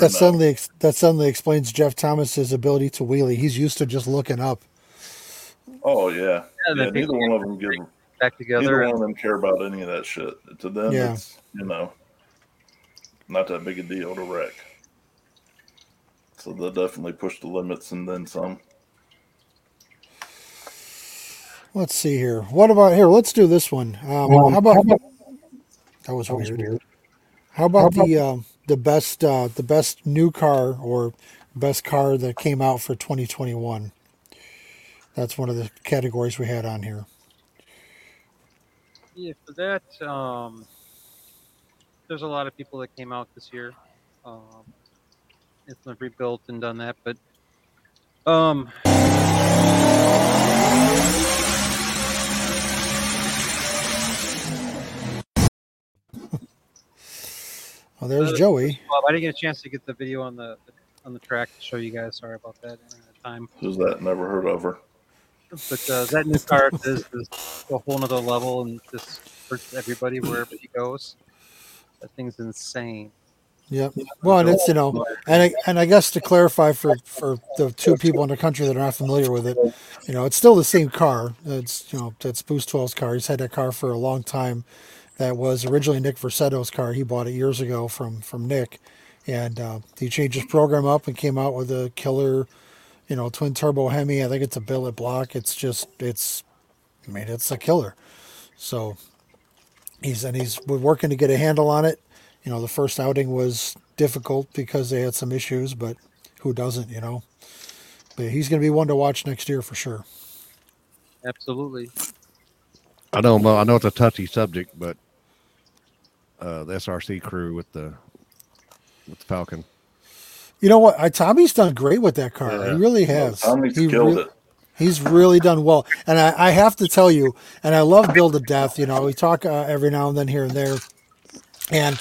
That suddenly that suddenly explains Jeff Thomas's ability to wheelie. He's used to just looking up. Oh yeah, yeah. yeah neither one of them give back together. Neither one of them care about any of that shit. To them, yeah. it's you know, not that big a deal to wreck. So they'll definitely push the limits and then some. Let's see here. What about here? Let's do this one. Um, um, how about, how about that was, that was weird. weird. How about how the about, uh, the best uh, the best new car or best car that came out for twenty twenty-one? That's one of the categories we had on here. Yeah, for that, um, there's a lot of people that came out this year. Um, It's been rebuilt and done that, but um, well, there's uh, Joey. Well, I didn't get a chance to get the video on the on the track to show you guys. Sorry about that. Time. Who's that? Never heard of her. But uh, that new car is, is a whole nother level, and just hurts everybody wherever he goes. That thing's insane. Yeah. Well, and it's, you know, and I, and I guess to clarify for, for the two people in the country that are not familiar with it, you know, it's still the same car. It's, you know, that's Boost twelve's car. He's had that car for a long time. That was originally Nick Vercetto's car. He bought it years ago from, from Nick. And uh, he changed his program up and came out with a killer, you know, twin turbo Hemi. I think it's a billet block. It's just, it's, I mean, it's a killer. So he's, and he's we're working to get a handle on it. You know, the first outing was difficult because they had some issues, but who doesn't, you know? But he's going to be one to watch next year for sure. Absolutely. I don't know. I know it's a touchy subject, but uh, the S R C crew with the with the Falcon. You know what? I, Tommy's done great with that car. Yeah. He really has. Well, Tommy's he killed re- it. He's really done well. And I, I have to tell you, and I love Bill to death. You know, we talk uh, every now and then here and there. And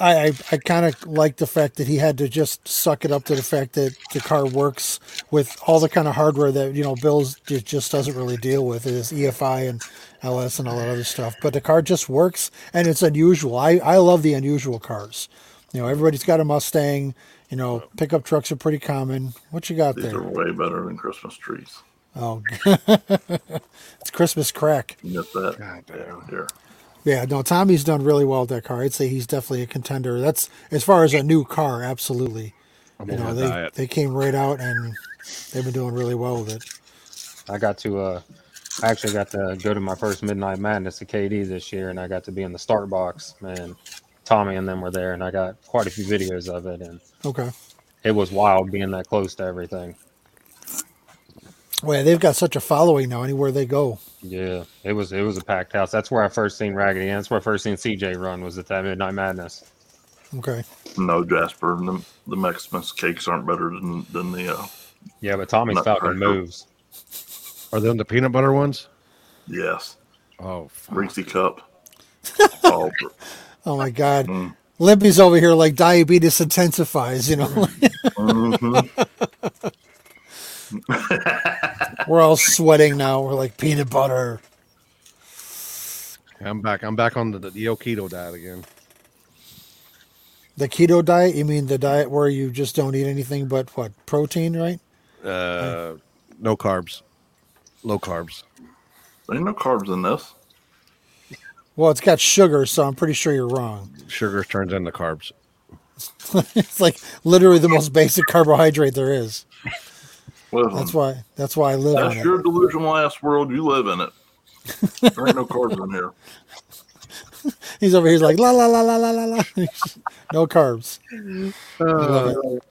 I, I, I kind of like the fact that he had to just suck it up to the fact that the car works with all the kind of hardware that, you know, Bill's just doesn't really deal with. It is E F I and L S and all that other stuff. But the car just works, and it's unusual. I, I love the unusual cars. You know, everybody's got a Mustang. You know, pickup trucks are pretty common. What you got These there? These are way better than Christmas trees. Oh, it's Christmas crack. You get that? God damn. Here. Yeah, no, Tommy's done really well with that car. I'd say he's definitely a contender. That's as far as a new car, absolutely. I'm you know, they diet. they came right out and they've been doing really well with it. I got to, uh, I actually got to go to my first Midnight Madness at K D this year, and I got to be in the start box. Man, Tommy and them were there, and I got quite a few videos of it. And okay, it was wild being that close to everything. Well, yeah, they've got such a following now. Anywhere they go, yeah, it was it was a packed house. That's where I first seen Raggedy Ann. That's where I first seen C J run was at that Midnight Madness. Okay. No, Jasper, the, the Mexican's cakes aren't better than, than the... Uh, yeah, but Tommy's Falcon moves. Are them the peanut butter ones? Yes. Oh, fuck. Rinky cup. Oh, oh, my God. Mm. Limpy's over here like diabetes intensifies, you know. Mm-hmm. We're all sweating now. We're like peanut butter. I'm back. I'm back on the, the, the keto diet again. The keto diet? You mean the diet where you just don't eat anything but what? Protein, right? Uh, right. No carbs. Low carbs. There ain't no carbs in this. Well, it's got sugar, so I'm pretty sure you're wrong. Sugar turns into carbs. It's like literally the most basic carbohydrate there is. Listen, that's why. That's why I live. That's on your it. Delusional ass world. You live in it. There ain't no carbs in here. He's over here like la la la la la la la. No carbs. Uh, love it.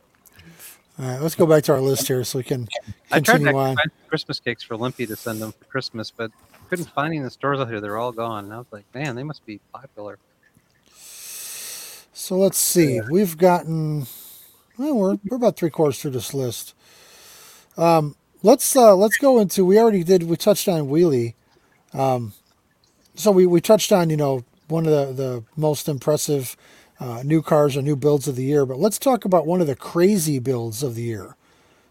All right, let's go back to our list here so we can continue I tried on. To find Christmas cakes for Limpy to send them for Christmas, but couldn't find any in the stores out here. They're all gone. And I was like, man, they must be popular. So let's see. We've gotten. Well, we're we're about three quarters through this list. Um, let's uh, let's go into. We already did. We touched on Wheelie. Um, so we, we touched on, you know, one of the, the most impressive uh, new cars or new builds of the year, but let's talk about one of the crazy builds of the year,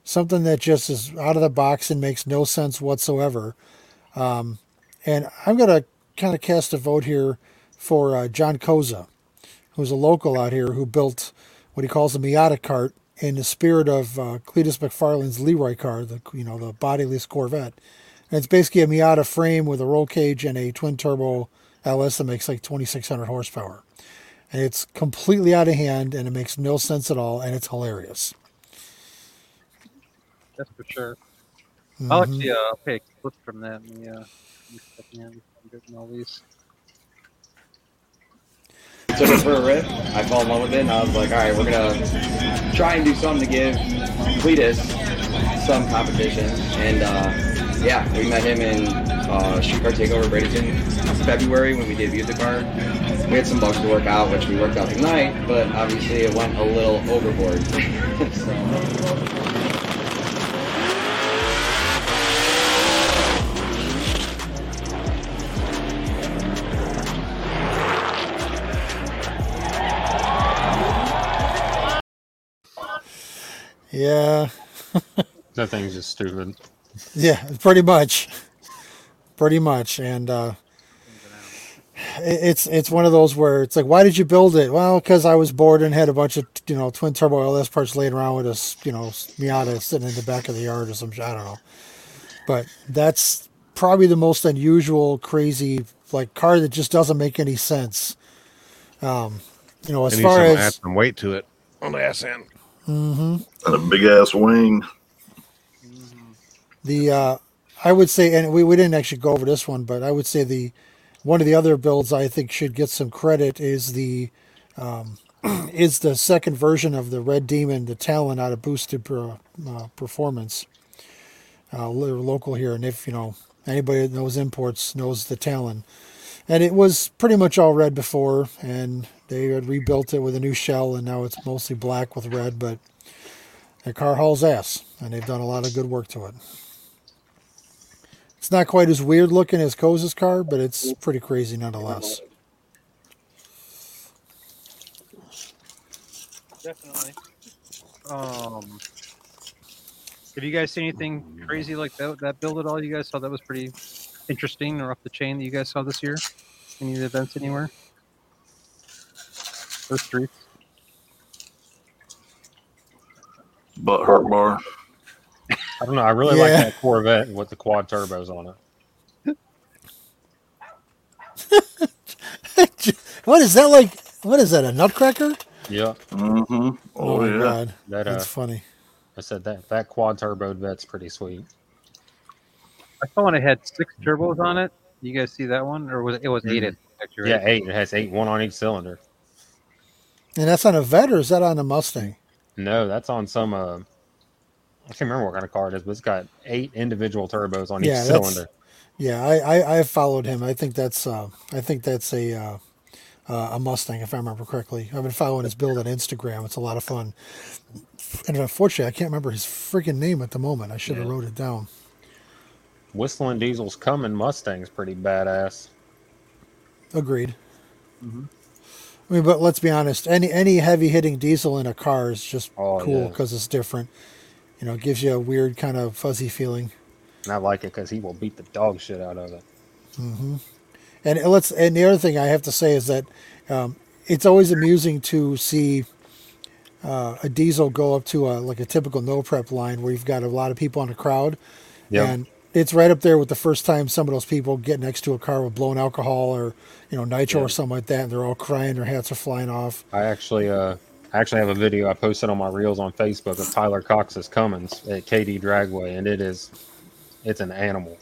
something that just is out of the box and makes no sense whatsoever. Um, and I'm going to kind of cast a vote here for uh, John Koza, who's a local out here who built what he calls a Miata cart in the spirit of uh, Cletus McFarlane's Leroy car, the, you know, the bodiless Corvette. And it's basically a Miata frame with a roll cage and a twin turbo L S that makes like twenty-six hundred horsepower. And it's completely out of hand and it makes no sense at all. And it's hilarious. That's for sure. Mm-hmm. I'll actually uh, pick a clip from that. In the, uh, in the all these. Took it for a rip. I fell in love with it and I was like, all right, we're going to try and do something to give Cletus some competition. And, uh, yeah, we met him in uh, Street Car Takeover Bradenton February when we debuted the car. We had some bugs to work out, which we worked out tonight, but obviously it went a little overboard. So. Yeah. That thing's just stupid. Yeah, pretty much, pretty much, and uh, it's it's one of those where it's like, why did you build it? Well, because I was bored and had a bunch of you know twin turbo L S parts laying around with us, you know Miata sitting in the back of the yard or some I don't know. But that's probably the most unusual, crazy like car that just doesn't make any sense. Um, you know, as and far as add some weight to it on the ass end, mm-hmm. And a big ass wing. The uh, I would say, and we, we didn't actually go over this one, but I would say the one of the other builds I think should get some credit is the um, is the second version of the Red Demon, the Talon out of Boosted uh, Performance, uh, local here, and if you know anybody that knows imports knows the Talon, and it was pretty much all red before, and they had rebuilt it with a new shell, and now it's mostly black with red, but the car hauls ass, and they've done a lot of good work to it. It's not quite as weird looking as Koza's car, but it's pretty crazy nonetheless. Definitely. Um, have you guys seen anything crazy like that, that build at all? You guys saw that was pretty interesting or up the chain that you guys saw this year? Any of the events anywhere? Those streets? Butt hurt bar. I don't know. I really yeah. like that Corvette with the quad turbos on it. What is that like? What is that? A nutcracker? Yeah. Mm-hmm. Oh, oh my yeah. God. That, uh, That's funny. I said that that quad turbo vet's pretty sweet. I saw one that had six turbos on it. You guys see that one, or was it, it was eight? Mm-hmm. Right? Yeah, eight. It has eight, one on each cylinder. And that's on a Vet, or is that on a Mustang? No, that's on some. Uh, I can't remember what kind of car it is, but it's got eight individual turbos on yeah, each cylinder. Yeah, I, I I followed him. I think that's uh, I think that's a uh, uh, a Mustang, if I remember correctly. I've been following his build on Instagram. It's a lot of fun. And unfortunately, I can't remember his freaking name at the moment. I should have yeah. wrote it down. Whistling Diesel's coming Mustang's pretty badass. Agreed. Mm-hmm. I mean, but let's be honest. Any any heavy hitting diesel in a car is just oh, cool because yeah. it's different. You know, it gives you a weird kind of fuzzy feeling. And I like it because he will beat the dog shit out of it. Mm-hmm. And let's. And the other thing I have to say is that um, it's always amusing to see uh, a diesel go up to a, like a typical no prep line where you've got a lot of people in a crowd, yep. and it's right up there with the first time some of those people get next to a car with blown alcohol or, you know, nitro yeah. or something like that, and they're all crying, their hats are flying off. I actually, uh, I actually have a video I posted on my reels on Facebook of Tyler Cox's Cummins at K D Dragway, and it is, it's an animal.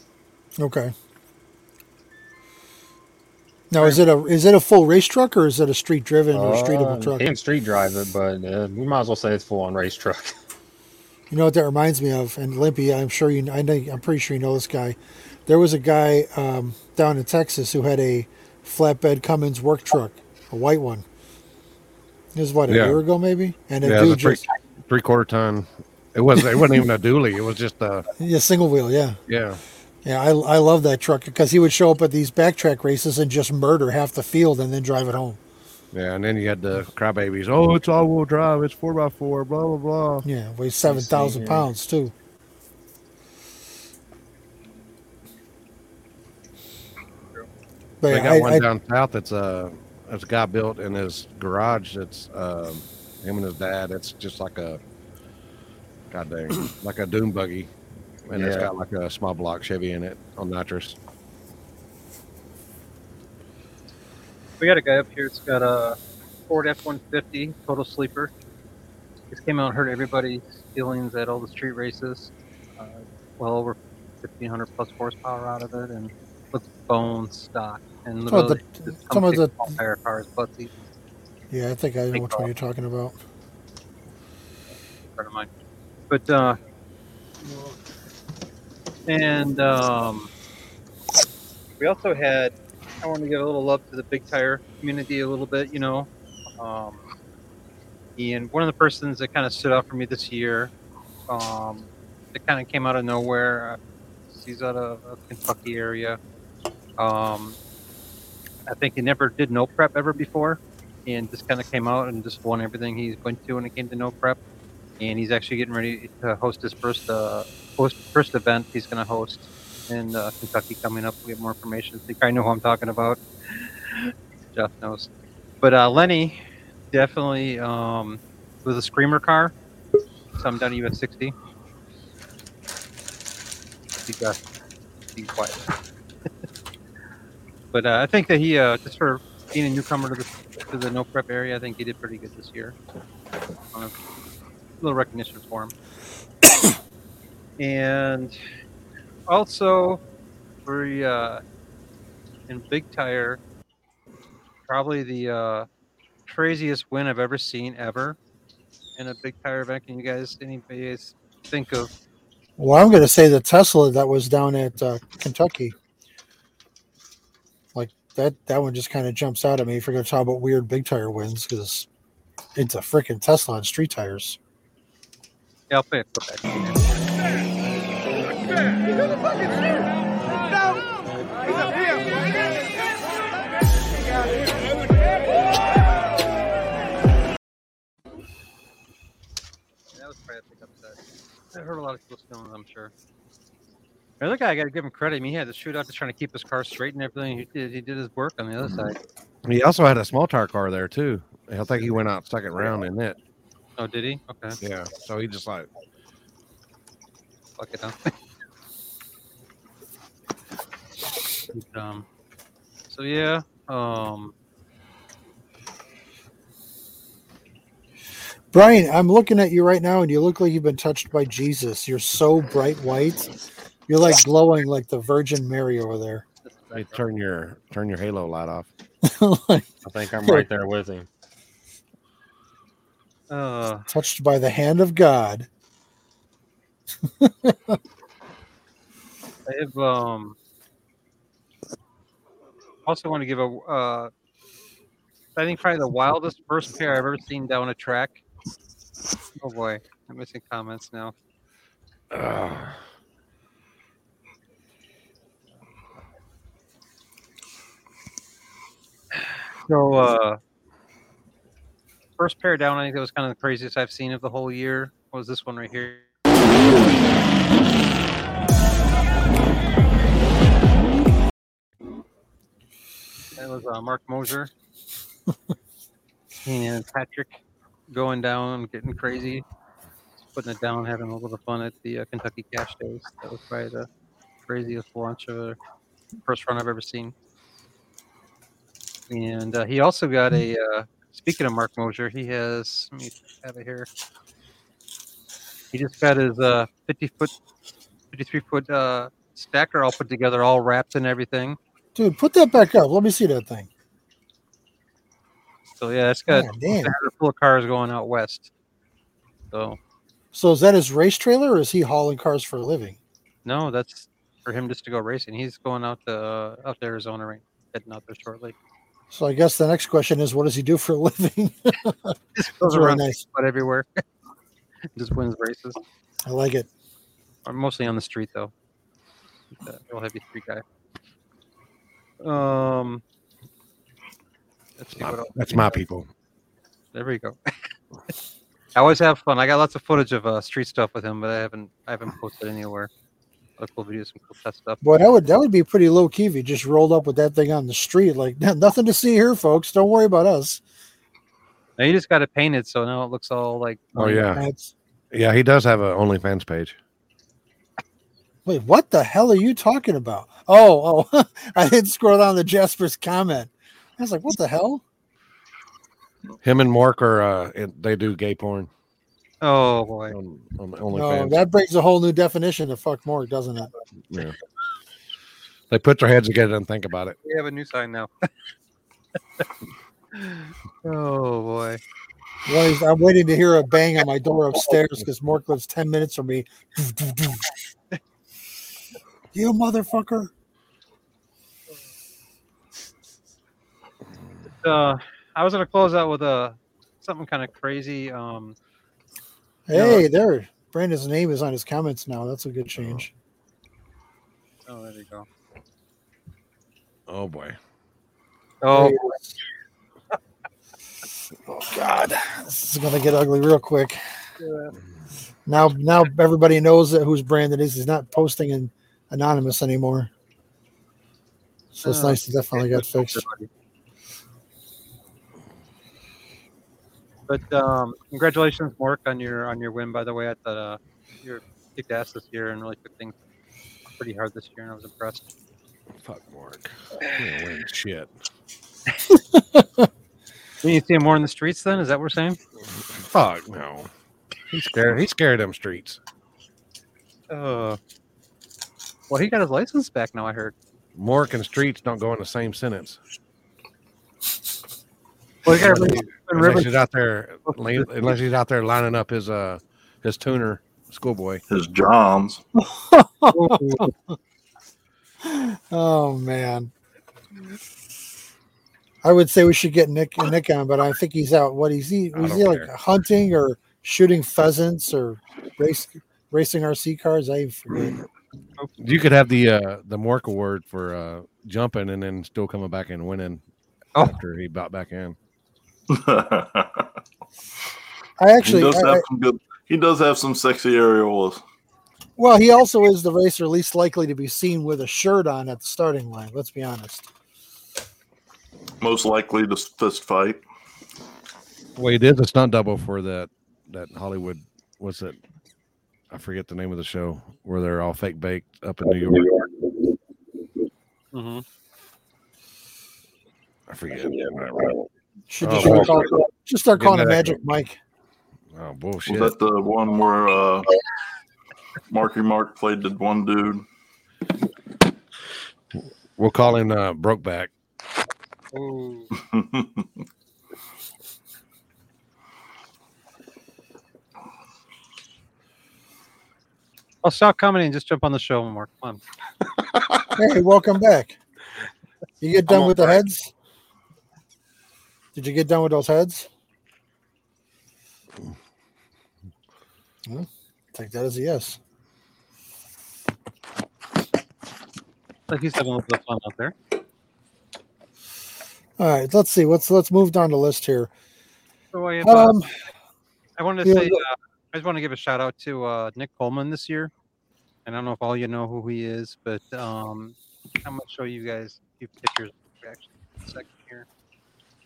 Okay. Now is it a is it a full race truck or is it a street driven or uh, streetable truck? You can street drive it, but uh, we might as well say it's full on race truck. You know what that reminds me of? And Limpy, I'm sure you, I know, I'm pretty sure you know this guy. There was a guy um, down in Texas who had a flatbed Cummins work truck, a white one. It was what a yeah. year ago, maybe. And a yeah, dude it was a three, just three quarter ton. It wasn't. It wasn't even a dually. It was just a yeah, single wheel. Yeah. Yeah. Yeah, I, I love that truck because he would show up at these backtrack races and just murder half the field and then drive it home. Yeah, and then you had the crybabies. Oh, it's all-wheel drive. It's four by four, blah, blah, blah. Yeah, it weighs seven thousand pounds, too. But they got I, one I, down south that's uh, a guy built in his garage. That's uh, him and his dad. It's just like a, God dang, like a dune buggy. And yeah. it's got like a small block Chevy in it on nitrous. We got a guy up here. It's got a Ford F one fifty total sleeper. This came out and hurt everybody's feelings at all the street races. Uh, well over fifteen hundred plus horsepower out of it, and with bone stock and literally oh, the, some of the entire car's butt seat. Yeah, I think I know Big which ball. one you're talking about. Part of mine, but. Uh, And um, we also had, I want to give a little love to the big tire community a little bit, you know. Um, and one of the persons that kind of stood out for me this year, um, that kind of came out of nowhere. He's out of the Kentucky area. Um, I think he never did no prep ever before and just kind of came out and just won everything he's went to when it came to no prep. And he's actually getting ready to host his first uh, host, first event he's going to host in uh, Kentucky coming up. We have more information. I think I know who I'm talking about. Jeff knows. But uh, Lenny definitely um, was a screamer car. So I'm done even at sixty. He got be quiet. But uh, I think that he, uh, just for being a newcomer to the, to the no prep area, I think he did pretty good this year. Uh, A little recognition for him. And also we uh in Big Tire, probably the uh craziest win I've ever seen ever in a Big Tire event. Can you guys anybody else think of? Well, I'm gonna say the Tesla that was down at uh, Kentucky. Like that that one just kind of jumps out at me if you're gonna talk about weird Big Tire wins, because it's a freaking Tesla on street tires. Yeah, I'll pay it for that. That was probably a big upset. I heard a lot of people stones, I'm sure. The other guy, I got to give him credit. I mean, he had the shootout just trying to keep his car straight and everything. He did, he did his work on the other side. He also had a small tire car there, too. I think he went out second round in it. Oh, did he? Okay. Yeah. So he just like fuck it up. um, so yeah. Um. Brian, I'm looking at you right now, and you look like you've been touched by Jesus. You're so bright white. You're like glowing like the Virgin Mary over there. Hey, turn your turn your halo light off. Like, I think I'm right there with him. Uh, touched by the hand of God. I have, um, also want to give a uh, I think probably the wildest first pair I've ever seen down a track. Oh boy, I'm missing comments now. Uh. So, uh, first pair down, I think that was kind of the craziest I've seen of the whole year. What was this one right here? That was uh, Mark Moser and Patrick going down, getting crazy, putting it down, having a little bit of fun at the uh, Kentucky Cash Days. That was probably the craziest launch of a first run I've ever seen. And uh, he also got a, uh, speaking of Mark Mosier, he has, let me have it here. He just got his uh, fifty foot, fifty-three foot uh, stacker all put together, all wrapped and everything. Dude, put that back up. Let me see that thing. So, yeah, it's got a full of cars going out west. So, so is that his race trailer, or is he hauling cars for a living? No, that's for him just to go racing. He's going out to, uh, out to Arizona right now, heading out there shortly. So I guess the next question is, what does he do for a living? Just goes around nice. But everywhere. Just wins races. I like it. I'm mostly on the street, though. He's a real heavy street guy. Um, let's see my, what else that's my people. There we go. I always have fun. I got lots of footage of uh, street stuff with him, but I haven't I haven't posted anywhere. Cool videos, some cool test stuff. Boy, that would that would be pretty low key if you just rolled up with that thing on the street. Like, nothing to see here, folks. Don't worry about us. Now you just got it painted, so now it looks all like. Oh yeah, pads. Yeah. He does have an OnlyFans page. Wait, what the hell are you talking about? Oh, oh, I didn't scroll down to Jasper's comment. I was like, what the hell? Him and Mark are uh, they do gay porn. Oh boy! On, on no, that brings a whole new definition of fuck more, doesn't it? Yeah. They put their heads together and think about it. We have a new sign now. Oh boy! Well, I'm waiting to hear a bang on my door upstairs because Mork lives ten minutes from me. You motherfucker! Uh, I was gonna close out with a something kind of crazy. Um. Hey, no. There. Brandon's name is on his comments now. That's a good change. Oh, oh there you go. Oh, boy. Oh, boy. Oh God. This is going to get ugly real quick. Yeah. Now now everybody knows that whose Brandon is. He's not posting in anonymous anymore. So it's uh, nice to definitely got fixed. Everybody. But um, congratulations, Mark, on your on your win. By the way, I thought uh, you kicked ass this year and really took things pretty hard this year, and I was impressed. Fuck Mark, you win shit. When you see him more in the streets, then is that what we're saying? Fuck no, he's scared. He's scared of them streets. Uh, well, he got his license back now. I heard. Mark and streets don't go in the same sentence. Well, you gotta Unless he's out there, unless he's out there lining up his uh his tuner schoolboy, his drums. Oh man, I would say we should get Nick Nick on, but I think he's out. What is he? Is he like care. hunting or shooting pheasants or race racing R C cars? I forget. You could have the uh, the Mork Award for uh, jumping and then still coming back and winning oh. after he bought back in. I actually he does, I, have some good, he does have some sexy areolas. Well, he also is the racer least likely to be seen with a shirt on at the starting line. Let's be honest. Most likely to fist fight. Well, he did the stunt double for that that Hollywood. What's it? I forget the name of the show where they're all fake baked up in New York. Mm-hmm. I forget. I forget. Should, oh, should we call, just start calling it Magic Mike. Oh, bullshit. Was that the one where uh, Marky Mark played the one dude? We'll call him uh, Brokeback. Oh. I'll stop commenting and just jump on the show, Mark. Come on. Hey, welcome back. You get done with the back. heads? Did you get done with those heads? Well, take that as a yes. Like he's having a little bit of fun out there. All right, let's see. Let's let's move down the list here. So I, have, um, uh, I wanted to yeah, say uh, I just want to give a shout out to uh, Nick Coleman this year. I don't know if all you know who he is, but um, I'm gonna show you guys a few pictures actually in a second here.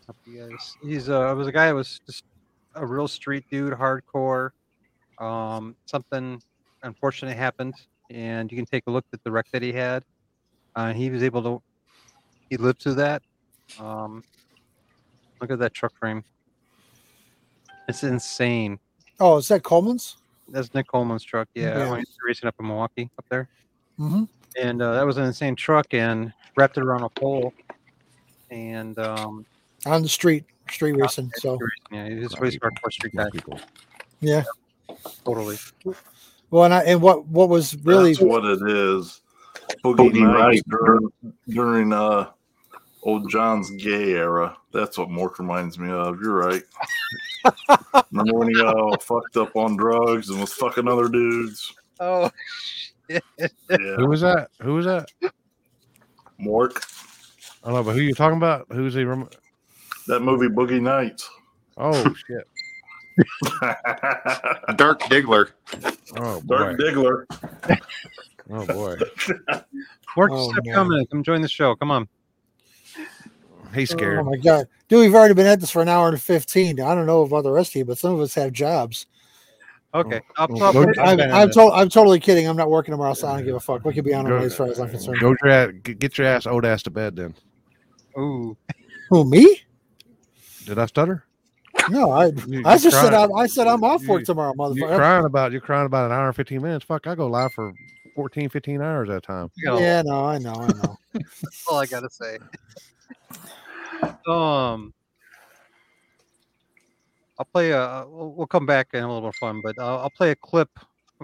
Up you guys. He's uh, was a guy that was just a real street dude, hardcore. Um, something unfortunate happened, and you can take a look at the wreck that he had. Uh, he was able to. He lived through that. Um, look at that truck frame. It's insane. Oh, is that Coleman's? That's Nick Coleman's truck. Yeah, yeah. When he was racing up in Milwaukee, up there. Mm-hmm. And uh, that was an insane truck, and wrapped it around a pole, and um, on the street, street racing. So yeah, he was really smart for street guy. Yeah, totally. Well, and I, and what what was really that's what it is. Boogie, Boogie nights during, during uh old John's gay era. That's what Mork reminds me of. You're right. Remember when he got all fucked up on drugs and was fucking other dudes? Oh shit. Yeah. Who was that? Who was that? Mork. I don't know, but who you talking about? Who's he rem- that movie Boogie Nights? Oh shit. Dirk Diggler. Oh boy. Dirk Diggler. Oh boy! Work oh, coming. Come join the show. Come on. He's scared. Oh my god, dude! We've already been at this for an hour and fifteen. I don't know about the rest of you, but some of us have jobs. Okay, I'm, I'm, I'm, to- I'm totally kidding. I'm not working tomorrow, so I don't give a fuck. We could be on our way as far as I'm concerned. Go your ass, get your ass, old ass, to bed then. Ooh, who me? Did I stutter? No, I you, I just crying. said I, I said I'm off you, work tomorrow, motherfucker. You're crying about you're crying about an hour and fifteen minutes. Fuck, I go live for fourteen, fifteen hours at a time. Yeah, no, I know, I know. That's all I gotta say. Um, I'll play a. We'll come back and have a little more fun, but I'll, I'll play a clip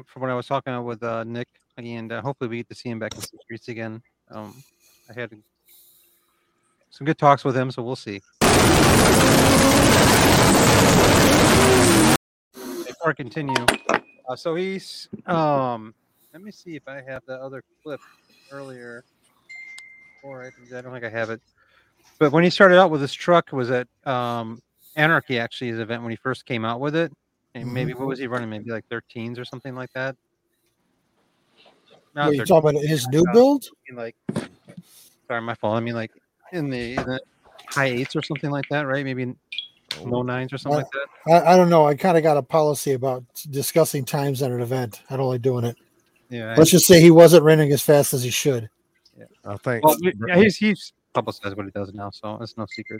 from when I was talking with uh, Nick, and uh, hopefully we get to see him back in the streets again. Um, I had some good talks with him, so we'll see. Before I continue, uh, so he's um. Let me see if I have the other clip earlier. Or I, I don't think I have it. But when he started out with his truck, was at um, Anarchy, actually, his event when he first came out with it. And maybe, what was he running? Maybe like thirteens or something like that? Not Wait, you're talking about his new build? I mean, like, sorry, my fault. I mean, like, in the, in the high eights or something like that, right? Maybe low nines or something I, like that? I, I don't know. I kind of got a policy about discussing times at an event. I don't like doing it. Yeah, let's I, just say he wasn't running as fast as he should. Yeah, I think. Well, yeah, he's he's publicized what he does now, so it's no secret.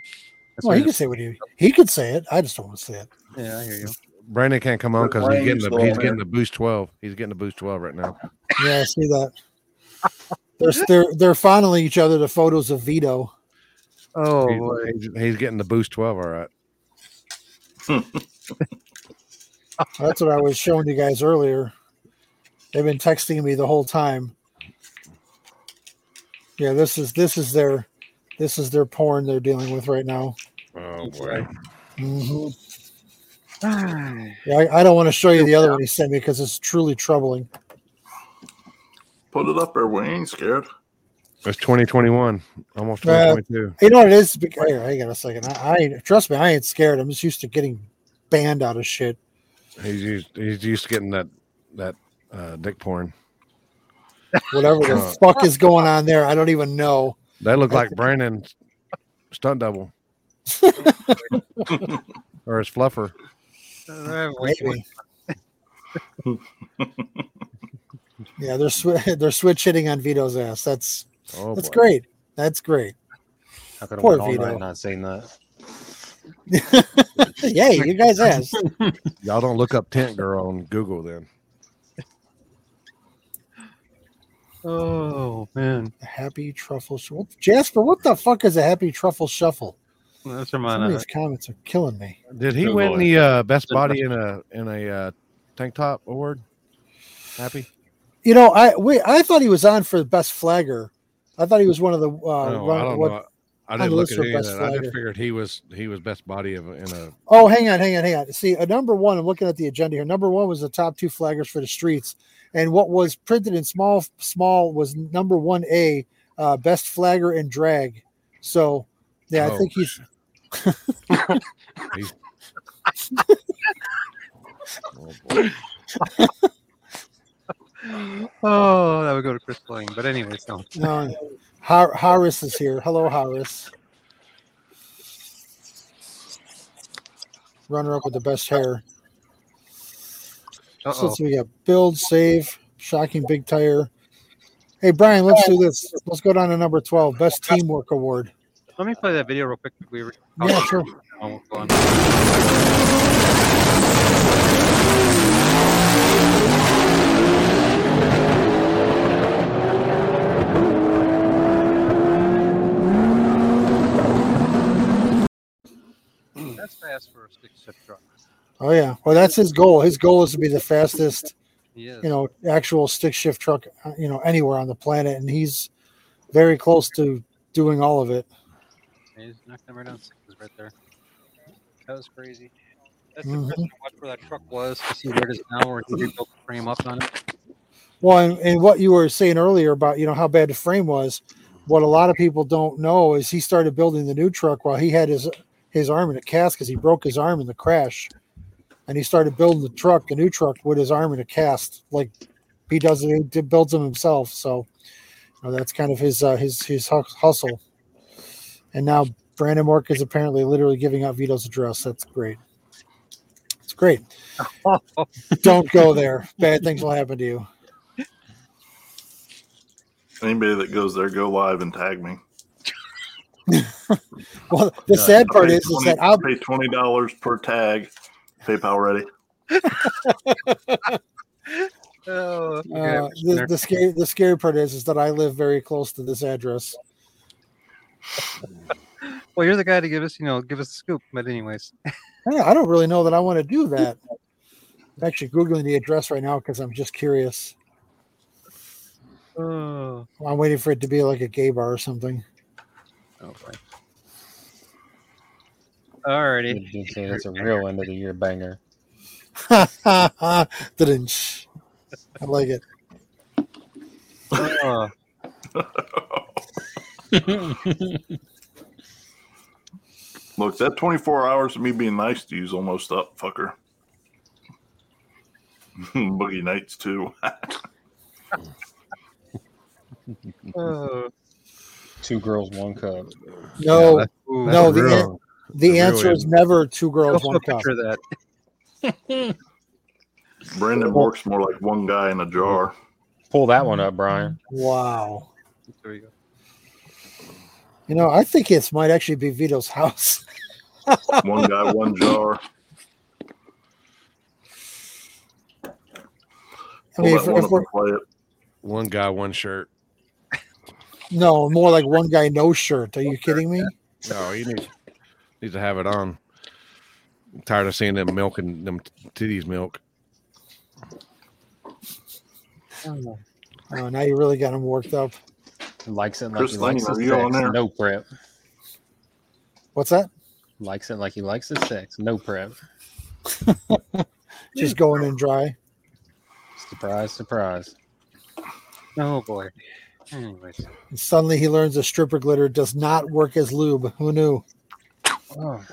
That's well, he can say what he he could say it. I just don't want to say it. Yeah, I hear you. Brandon can't come on because he's getting the he's getting the Boost twelve. He's getting the Boost twelve right now. Yeah, I see that. they're they're they're fondling each other the photos of Vito. Oh, he's, boy. He's, he's getting the Boost twelve. All right. That's what I was showing you guys earlier. They've been texting me the whole time. Yeah, this is this is their this is their porn they're dealing with right now. Oh boy. Mm-hmm. Yeah, I, I don't want to show you the other one he sent me because it's truly troubling. Put it up there, we ain't scared. It's twenty twenty-one, almost twenty twenty-two. Uh, you know what it is? Hey, hang on a second. I, I trust me, I ain't scared. I'm just used to getting banned out of shit. He's used, he's used to getting that that. Uh, dick porn. Whatever the uh, fuck is going on there, I don't even know. They look like Brandon's stunt double. Or his fluffer. Maybe. Yeah, they're sw- they're switch hitting on Vito's ass. That's oh, that's boy. great. That's great. How could Poor Vito. I've not seen that. Yay, you guys asked. Y'all don't look up Tent Girl on Google then. Oh man, a happy truffle shuffle. Jasper, what the fuck is a happy truffle shuffle? That's Some of these comments are killing me. Did he win the uh, best body in a in a uh, tank top award? Happy. You know, I we I thought he was on for the best flagger. I thought he was one of the. Uh, no, run, I don't what, know. I didn't look at any of that. Slider. I just figured he was he was best body of in a. Oh, hang on, hang on, hang on. See, uh, number one. I'm looking at the agenda here. Number one was the top two flaggers for the streets, and what was printed in small small was number one A, uh, best flagger in drag. So, yeah, oh. I think he's. he's... oh, boy. [laughs] Oh, that would go to Chris Lane. But anyways, no. no. Har- Harris is here. Hello, Harris. Runner up with the best hair. Uh-oh. So let's see, we got build, save, shocking big tire. Hey, Brian, let's do this. Let's go down to number twelve, best teamwork award. Let me play that video real quick. We were- yeah, sure. Oh, hold on. That's fast for a stick shift truck. Oh yeah, well that's his goal. His goal is to be the fastest, you know, actual stick shift truck, you know, anywhere on the planet, and he's very close to doing all of it. He's knocked them right down sixes right there. That was crazy. That's mm-hmm. impressive to watch where that truck was to see where it is now, where he rebuilt the frame up on it. Well, and, and what you were saying earlier about you know how bad the frame was, what a lot of people don't know is he started building the new truck while he had his. his arm in a cast because he broke his arm in the crash, and he started building the truck, the new truck, with his arm in a cast. Like he does it, he builds them himself. So you know, that's kind of his uh, his his hustle. And now Brandon Mork is apparently literally giving out Vito's address. That's great. It's great. Don't go there. Bad things will happen to you. Anybody that goes there, go live and tag me. Well, the sad part is, is that I'll pay twenty dollars per tag. PayPal ready. oh, okay. uh, the, the scary, the scary part is, is that I live very close to this address. Well, you're the guy to give us, you know, give us the scoop. But anyways, I don't really know that I want to do that. I'm actually googling the address right now because I'm just curious. Oh, I'm waiting for it to be like a gay bar or something. Okay. All righty. So that's a real end of the year banger. I like it. Uh. Look, that twenty-four hours of me being nice to you is almost up, fucker. Boogie nights, too. uh. Two girls, one cup. No, yeah, that, ooh, no. The, the answer is never two girls, one cup. Picture that. Brandon Mork's more like one guy in a jar. Pull that one up, Brian. Wow. There you go. You know, I think it might actually be Vito's house. One guy, one jar. I mean, if, if we're, play it. One guy, one shirt. No, more like one guy, no shirt. Are you kidding me? No, he needs needs to have it on. I'm tired of seeing them milking them titties milk. Oh, oh, now you really got him worked up. Likes it like Chris he Lane, likes his sex. On there? No prep. What's that? Likes it like he likes his sex. No prep. Just going in dry. Surprise, surprise. Oh, boy. Anyways. And suddenly he learns a stripper glitter does not work as lube. Who knew? Oh.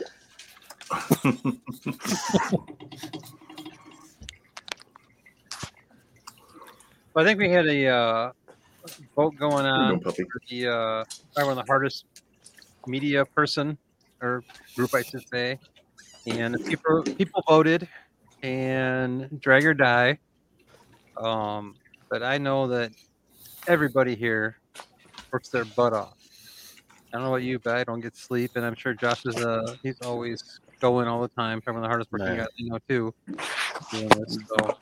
Well, I think we had a uh, vote going on. Go, for the uh, probably one of the hardest media person or group, I should say. And people people voted, and drag or die. Um, but I know that. Everybody here works their butt off. I don't know about you, but I don't get sleep, and I'm sure Josh is uh he's always going all the time. Probably the hardest working guy you know too. Yeah, so.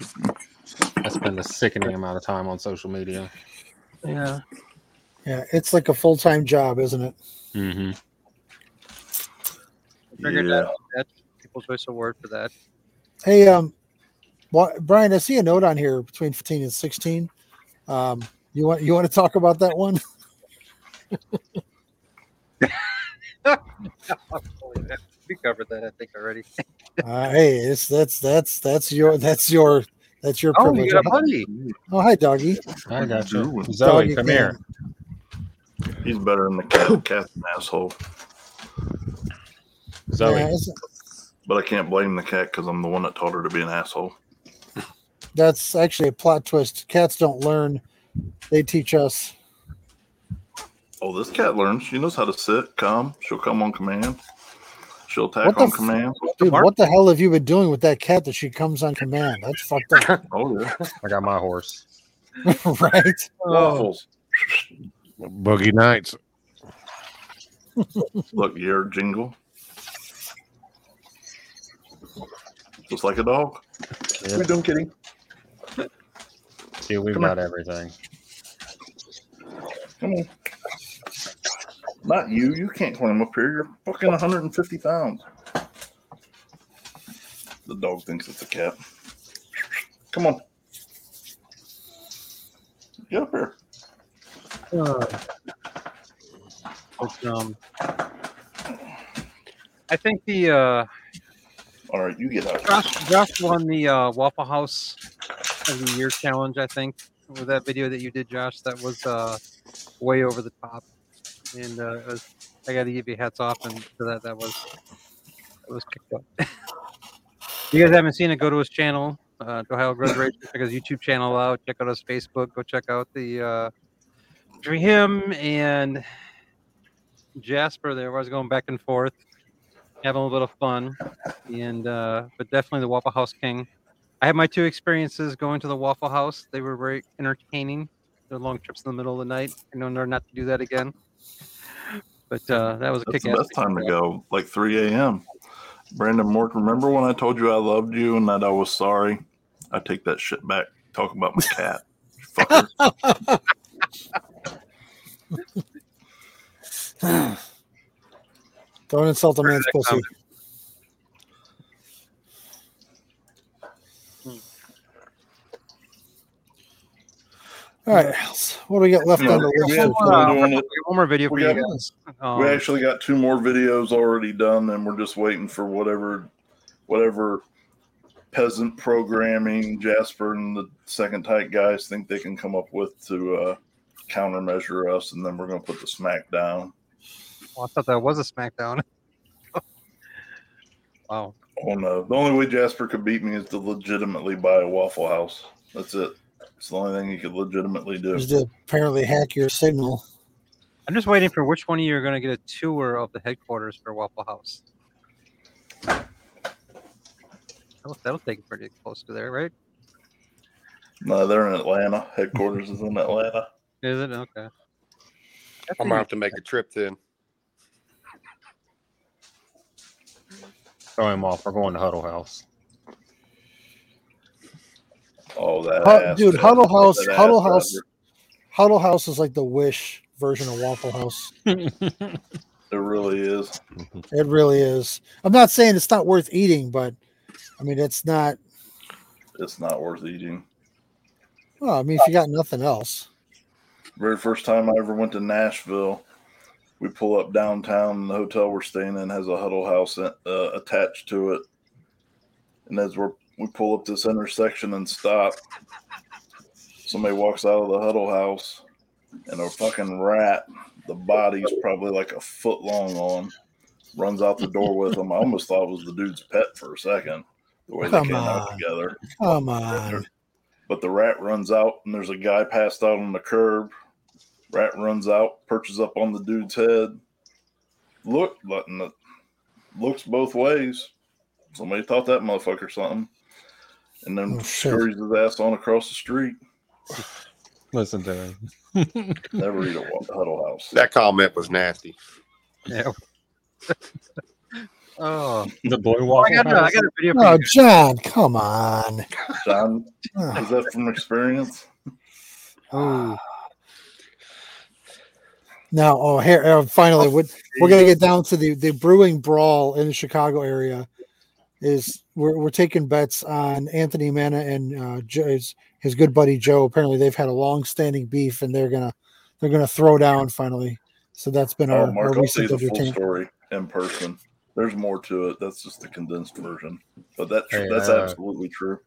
I spend a sickening amount of time on social media. Yeah, yeah, it's like a full time job, isn't it? Mm-hmm. Figured yeah. out that People's Choice Award for that. Hey, um, well, Brian, I see a note on here between fifteen and sixteen. Um. You want you want to talk about that one? We covered that, I think, already. uh, hey, it's that's that's that's your that's your that's your. Oh, you got a buddy. Oh, hi, doggy. I got you. Zoe, come here. He's better than the cat. Cat's an asshole. Zoe. Yeah, but I can't blame the cat because I'm the one that taught her to be an asshole. That's actually a plot twist. Cats don't learn; they teach us. Oh, this cat learns. She knows how to sit, calm. She'll come on command. She'll attack on f- command. Dude, what the hell have you been doing with that cat that she comes on command? That's fucked up. Oh, yeah. I got my horse. Right. Oh. Boogie nights. Look, your jingle. Just like a dog. Yeah. We're done kidding. Dude, we've Come got on. everything. Come on. Not you. You can't climb up here. You're fucking one hundred fifty pounds. The dog thinks it's a cat. Come on. Get up here. Uh, um, I think the... Uh, All right, you get out. Josh, Josh won the uh, Waffle House of the Year challenge, I think, with that video that you did, Josh. That was uh, way over the top. And uh, was, I got to give you hats off, and for that, that was it was kicked up. If you guys haven't seen it, go to his channel, uh, Ohio Grudge Racing. Check his YouTube channel out. Check out his Facebook. Go check out the uh, for him and Jasper. There, I was going back and forth, having a little bit of fun, and uh, but definitely the Waffle House King. I had my two experiences going to the Waffle House. They were very entertaining. They're long trips in the middle of the night. I know not to do that again. But uh, that was a kick-ass. That's the best time to go, like three a.m. Brandon Mork, remember when I told you I loved you and that I was sorry? I take that shit back. Talk about my cat. Fucker. Don't insult a man's pussy. All right, what do we got left no, on the list? One, uh, one more video for we you got, guys. Um, we actually got two more videos already done, and we're just waiting for whatever, whatever peasant programming Jasper and the second tight guys think they can come up with to uh, countermeasure us, and then we're going to put the smack down. Well, I thought that was a smackdown. Wow. Oh no! The only way Jasper could beat me is to legitimately buy a Waffle House. That's it. It's the only thing you could legitimately do. Just to apparently hack your signal. I'm just waiting for which one of you are going to get a tour of the headquarters for Waffle House. That'll, that'll take you pretty close to there, right? No, they're in Atlanta. Headquarters is in Atlanta. Is it? Okay. I'm going to have to make a trip then. Throw him off. We're going to Huddle House. Oh, that uh, dude! That, Huddle House, that Huddle House, driver. Huddle House is like the Wish version of Waffle House. It really is. It really is. I'm not saying it's not worth eating, but I mean it's not. It's not worth eating. Well, I mean, if you got nothing else. Very first time I ever went to Nashville, we pull up downtown. And the hotel we're staying in has a Huddle House uh, attached to it, and as we're We pull up this intersection and stop. Somebody walks out of the Huddle House and a fucking rat, the body's probably like a foot long on, runs out the door with him. I almost thought it was the dude's pet for a second, the way Come they came on. out together. Come on. But the rat runs out and there's a guy passed out on the curb. Rat runs out, perches up on the dude's head. Look, looks both ways. Somebody taught that motherfucker something. And then oh, scurries his ass on across the street. Listen to him. Never eat a Huddle House. That comment was nasty. Yeah. Oh, the boy walking. Oh, I, got, I got a video. Oh, you. John, come on. John, is that from experience? Oh. Now, oh, here, oh, finally, oh, we're, we're going to get down to the, the brewing brawl in the Chicago area. Is we're we're taking bets on Anthony Manna and uh, his, his good buddy Joe. Apparently, they've had a long-standing beef, and they're gonna they're gonna throw down finally. So that's been our, oh, Mark, our recent I'll see the full story in person. There's more to it. That's just the condensed version. But that, hey, that's uh, absolutely true.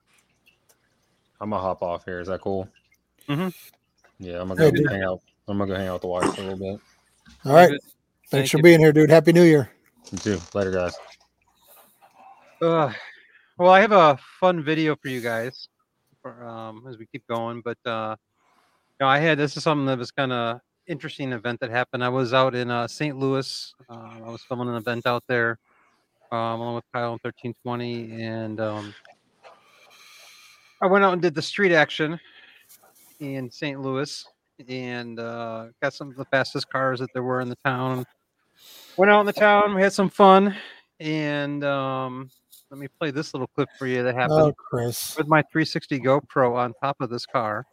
I'm going to hop off here. Is that cool? Mm-hmm. Yeah, I'm going to go hey, hang out. I'm going to go hang out with the wife for a little bit. All right. Thanks Thank for you. being here, dude. Happy New Year. You too. Later, guys. Uh, well, I have a fun video for you guys for, um, as we keep going. But uh, you know, I had this is something that was kind of interesting event that happened. I was out in uh, Saint Louis. Uh, I was filming an event out there um, along with Kyle in thirteen twenty. And um, I went out and did the street action in Saint Louis. And uh, got some of the fastest cars that there were in the town. Went out in the town. We had some fun. And um, let me play this little clip for you that happened oh, Chris. with my three sixty GoPro on top of this car.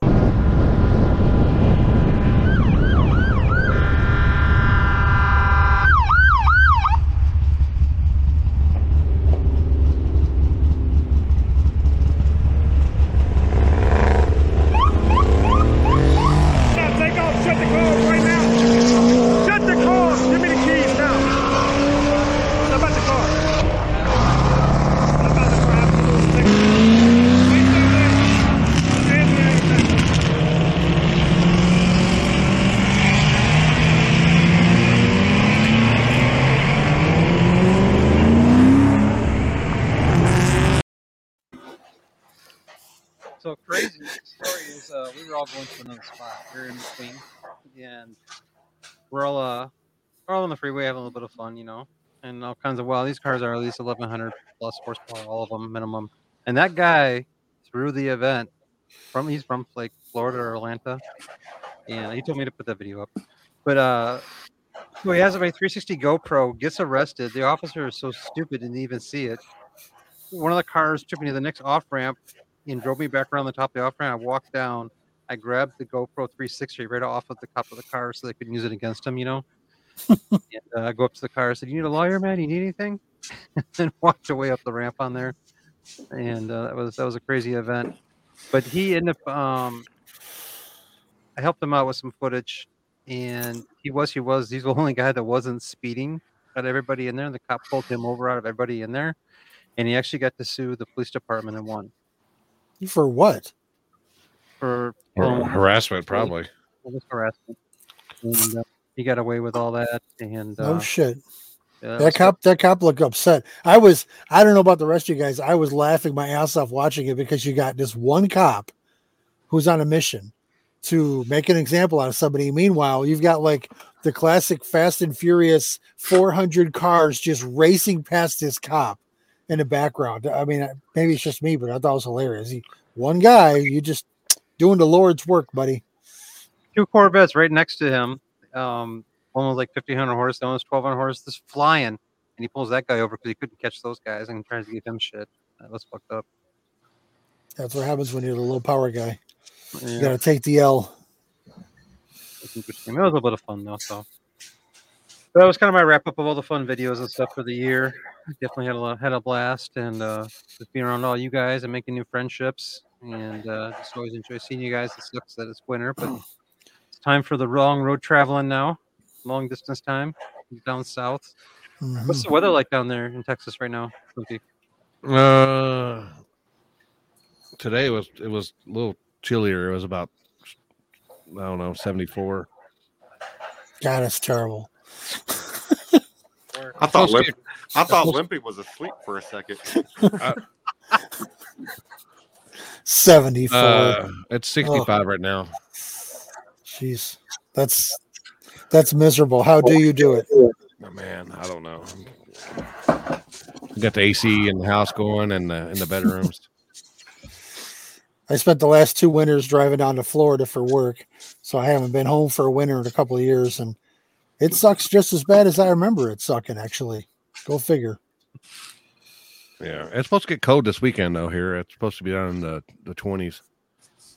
We're all, uh, we're all on the freeway having a little bit of fun, you know, and all kinds of, wow, these cars are at least eleven hundred plus horsepower, all of them minimum. And that guy through the event, from he's from like Florida or Atlanta, and he told me to put that video up. But uh, so he has a three sixty GoPro, gets arrested. The officer is so stupid, didn't even see it. One of the cars took me to the next off-ramp and drove me back around the top of the off-ramp. I walked down. I grabbed the GoPro three sixty right off of the top of the car so they couldn't use it against him, you know. and, uh, I go up to the car. I said, "You need a lawyer, man? You need anything?" and then walked away up the ramp on there. And uh, that was that was a crazy event. But he ended up. Um, I helped him out with some footage, and he was he was he's the only guy that wasn't speeding. Got everybody in there, and the cop pulled him over out of everybody in there, and he actually got to sue the police department and won. For what? For um, harassment, probably. Harassment. And, uh, he got away with all that. And uh, oh shit, yeah, that, that cop, it. that cop looked upset. I was, I don't know about the rest of you guys. I was laughing my ass off watching it because you got this one cop who's on a mission to make an example out of somebody. Meanwhile, you've got like the classic Fast and Furious four hundred cars just racing past this cop in the background. I mean, maybe it's just me, but I thought it was hilarious. He, one guy, you just. Doing the Lord's work, buddy. Two Corvettes right next to him. Um, one was like fifteen hundred horse, the one was twelve hundred horse. This flying, and he pulls that guy over because he couldn't catch those guys and tries to give him shit. That was fucked up. That's what happens when you're the low power guy. Yeah. You gotta take the L. That's interesting. It was a bit of fun though. So that was kind of my wrap up of all the fun videos and stuff for the year. Definitely had a had a blast, and uh, just being around all you guys and making new friendships. And uh, just always enjoy seeing you guys. It sucks that it's winter, but it's time for the long road traveling now. Long distance time down south. Mm-hmm. What's the weather like down there in Texas right now? Uh, today was it was a little chillier. It was about I don't know seventy-four. God, it's terrible. I thought Limp- I thought Limpy was asleep for a second. I- seventy-four. Uh, it's sixty-five oh. right now. Jeez, that's that's miserable. How do you do it? Oh, man, I don't know. We got the A C in the house going and in the bedrooms. I spent the last two winters driving down to Florida for work, so I haven't been home for a winter in a couple of years, and it sucks just as bad as I remember it sucking. Actually, go figure. Yeah, it's supposed to get cold this weekend though. Here, it's supposed to be down in the, the twenties.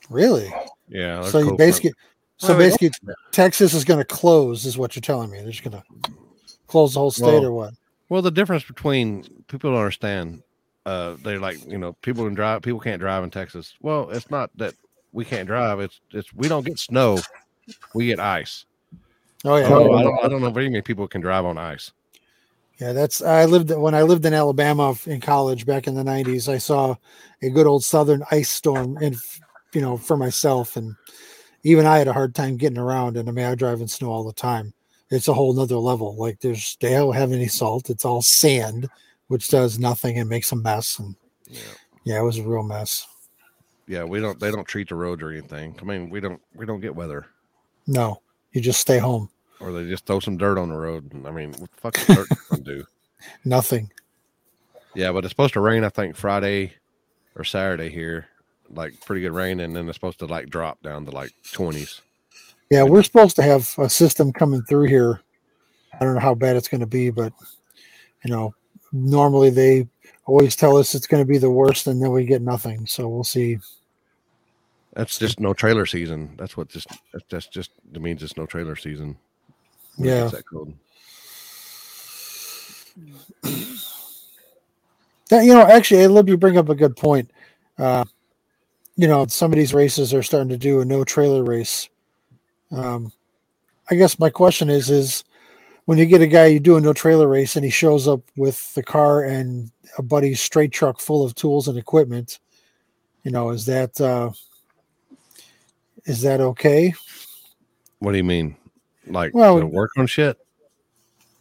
Really? Yeah. So you basically, front. so well, basically, yeah. Texas is going to close, is what you're telling me. They're just going to close the whole state, well, or what? Well, the difference between people don't understand. Uh, they're like, you know, people can drive. People can't drive in Texas. Well, it's not that we can't drive. It's it's we don't get snow. We get ice. Oh yeah, oh, I, don't, I don't know very many people can drive on ice. Yeah, that's I lived when I lived in Alabama in college back in the nineties. I saw a good old southern ice storm, and you know, for myself, and even I had a hard time getting around. And I mean, I drive in snow all the time. It's a whole nother level. Like there's they don't have any salt. It's all sand, which does nothing and makes a mess. And yeah, yeah it was a real mess. Yeah, we don't. They don't treat the roads or anything. I mean, we don't. We don't get weather. No, you just stay home. Or they just throw some dirt on the road. I mean, what the fuck does dirt gonna do? Nothing. Yeah, but it's supposed to rain, I think, Friday or Saturday here. Like, pretty good rain, and then it's supposed to, like, drop down to, like, twenties. Yeah, we're supposed to have a system coming through here. I don't know how bad it's going to be, but, you know, normally they always tell us it's going to be the worst, and then we get nothing. So we'll see. That's just no trailer season. That's what just – that's just – it means it's no trailer season. Yeah. That, that you know, actually, Lib, you bring up a good point. Uh, you know, some of these races are starting to do a no trailer race. Um, I guess my question is, is when you get a guy, you do a no trailer race and he shows up with the car and a buddy's straight truck full of tools and equipment, you know, is that, uh, is that okay? What do you mean? Like, well, to work on shit?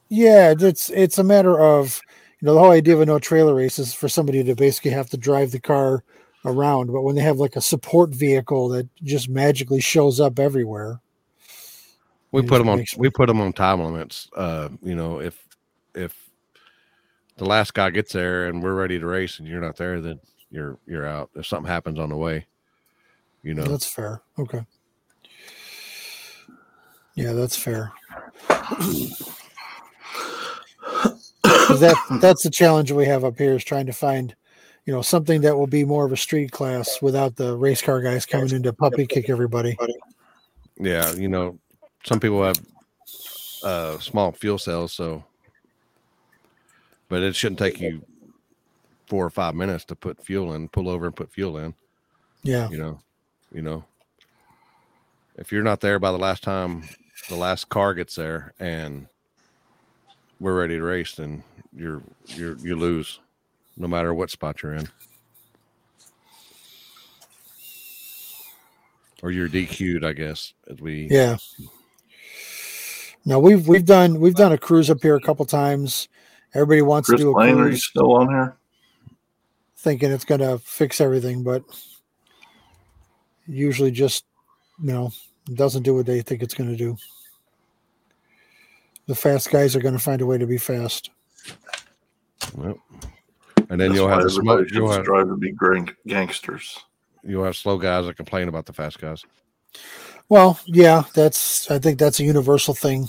Yeah, it's it's a matter of, you know, the whole idea of a no trailer race is for somebody to basically have to drive the car around. But when they have like a support vehicle that just magically shows up everywhere, we put them on sense. we put them on time limits. Uh, you know, if if the last guy gets there and we're ready to race and you're not there, then you're you're out. If something happens on the way, you know, that's fair. Okay. Yeah, that's fair. that that's the challenge we have up here is trying to find, you know, something that will be more of a street class without the race car guys coming in to puppy kick everybody. Yeah, you know, some people have uh, small fuel cells, so, but it shouldn't take you four or five minutes to put fuel in, pull over and put fuel in. Yeah, you know, you know. If you're not there by the last time the last car gets there and we're ready to race, then you're you're you lose no matter what spot you're in. Or you're D Q'd, I guess, as we Yeah. No, we've we've done we've done a cruise up here a couple times. Everybody wants Chris to do a Lane, cruise. Are you still on here? Thinking it's gonna fix everything, but usually just you know, it doesn't do what they think it's going to do. The fast guys are going to find a way to be fast. Well, and then That's you'll have the smoke. You'll have to be gangsters. You'll have slow guys that complain about the fast guys. Well, yeah, that's. I think that's a universal thing.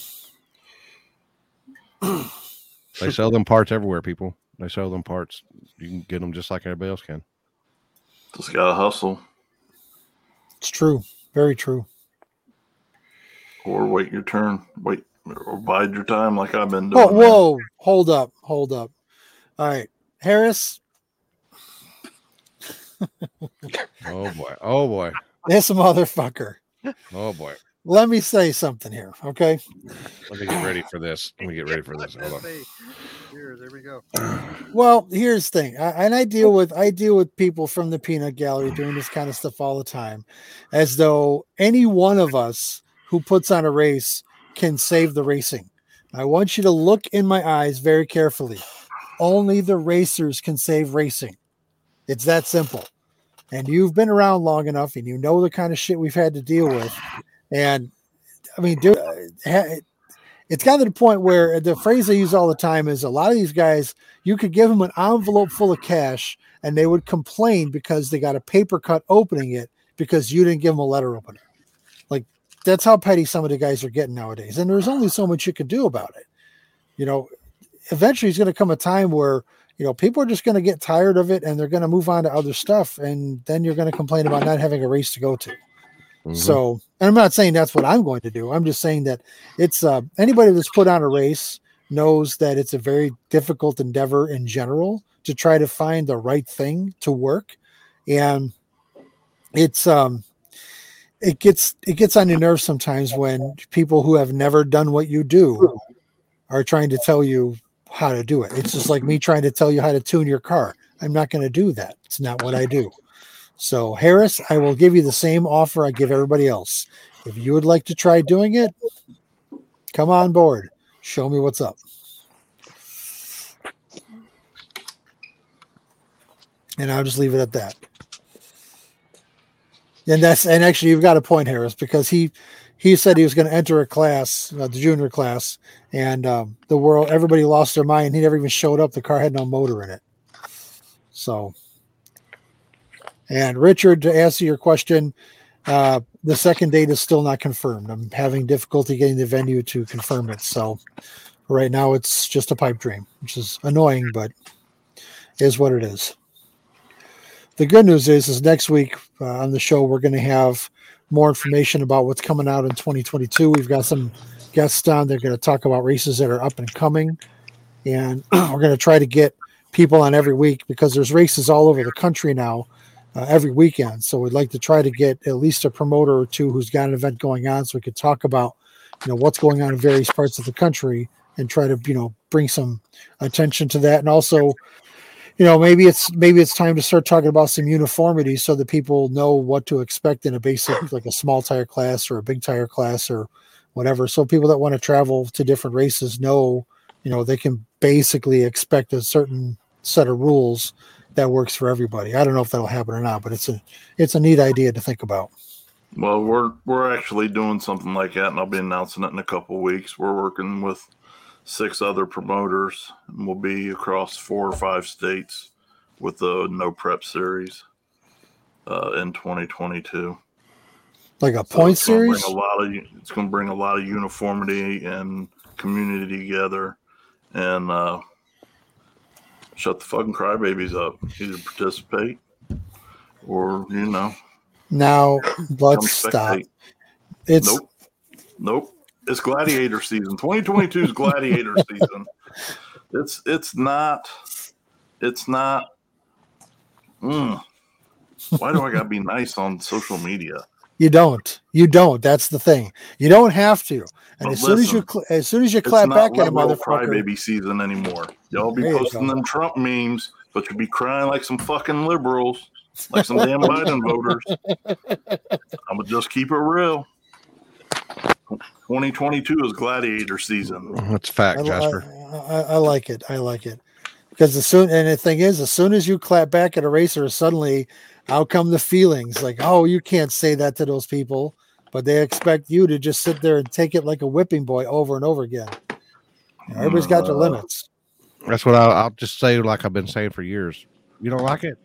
They sell them parts everywhere, people. They sell them parts. You can get them just like everybody else can. Just gotta hustle. It's true. Very true. Or wait your turn. Wait or bide your time like I've been doing. Oh, whoa. Now. Hold up. Hold up. All right. Harris. Oh, boy. Oh, boy. This motherfucker. Oh, boy. Let me say something here, okay? Let me get ready for this. Let me get ready for this. Hold on. Here, there we go. Well, here's the thing, I, and I deal with I deal with people from the peanut gallery doing this kind of stuff all the time, as though any one of us who puts on a race can save the racing. I want you to look in my eyes very carefully. Only the racers can save racing. It's that simple. And you've been around long enough, and you know the kind of shit we've had to deal with. And I mean, dude. It's gotten to the point where the phrase they use all the time is a lot of these guys, you could give them an envelope full of cash and they would complain because they got a paper cut opening it because you didn't give them a letter opener. Like, that's how petty some of the guys are getting nowadays. And there's only so much you can do about it. You know, eventually it's going to come a time where, you know, people are just going to get tired of it and they're going to move on to other stuff. And then you're going to complain about not having a race to go to. Mm-hmm. So, and I'm not saying that's what I'm going to do. I'm just saying that it's uh, anybody that's put on a race knows that it's a very difficult endeavor in general to try to find the right thing to work. And it's, um, it gets it gets on your nerves sometimes when people who have never done what you do are trying to tell you how to do it. It's just like me trying to tell you how to tune your car. I'm not going to do that. It's not what I do. So Harris, I will give you the same offer I give everybody else. If you would like to try doing it, come on board. Show me what's up. And I'll just leave it at that. And that's and actually, you've got a point, Harris, because he he said he was going to enter a class, uh, the junior class, and um, the world everybody lost their mind. He never even showed up. The car had no motor in it. So, and Richard, to answer your question, uh, the second date is still not confirmed. I'm having difficulty getting the venue to confirm it. So, right now it's just a pipe dream, which is annoying, but is what it is. The good news is, is next week uh, on the show, we're going to have more information about what's coming out in twenty twenty-two. We've got some guests on. They're going to talk about races that are up and coming. And we're going to try to get people on every week because there's races all over the country now uh, every weekend. So we'd like to try to get at least a promoter or two who's got an event going on so we could talk about, you know, what's going on in various parts of the country and try to, you know, bring some attention to that. And also, you know, maybe it's maybe it's time to start talking about some uniformity so that people know what to expect in a basic, like a small tire class or a big tire class or whatever. So people that want to travel to different races know, you know, they can basically expect a certain set of rules that works for everybody. I don't know if that'll happen or not, but it's a it's a neat idea to think about. Well, we're we're actually doing something like that, and I'll be announcing it in a couple of weeks. We're working with six other promoters, and we'll be across four or five states with the No Prep series uh, in twenty twenty-two. Like a point so series? Gonna bring a lot of, it's going to bring a lot of uniformity and community together and uh, shut the fucking crybabies up. Either participate or, you know. Now, let's stop. It's Nope. Nope. It's gladiator season. twenty twenty-two is gladiator season. It's it's not it's not mm, why do I gotta be nice on social media? You don't. You don't. That's the thing. You don't have to. And but as listen, soon as you cl- as soon as you clap back at a motherfucker, crybaby season anymore. Y'all be posting them Trump memes, but you'll be crying like some fucking liberals, like some damn Biden voters. I'm gonna just keep it real. twenty twenty-two is gladiator season. That's a fact, I, Jasper. I, I, I like it. I like it because as soon and the thing is, as soon as you clap back at a racer, suddenly out come the feelings. Like, oh, you can't say that to those people, but they expect you to just sit there and take it like a whipping boy over and over again. You know, everybody's got their limits. That's what I'll, I'll just say, like I've been saying for years. You don't like it?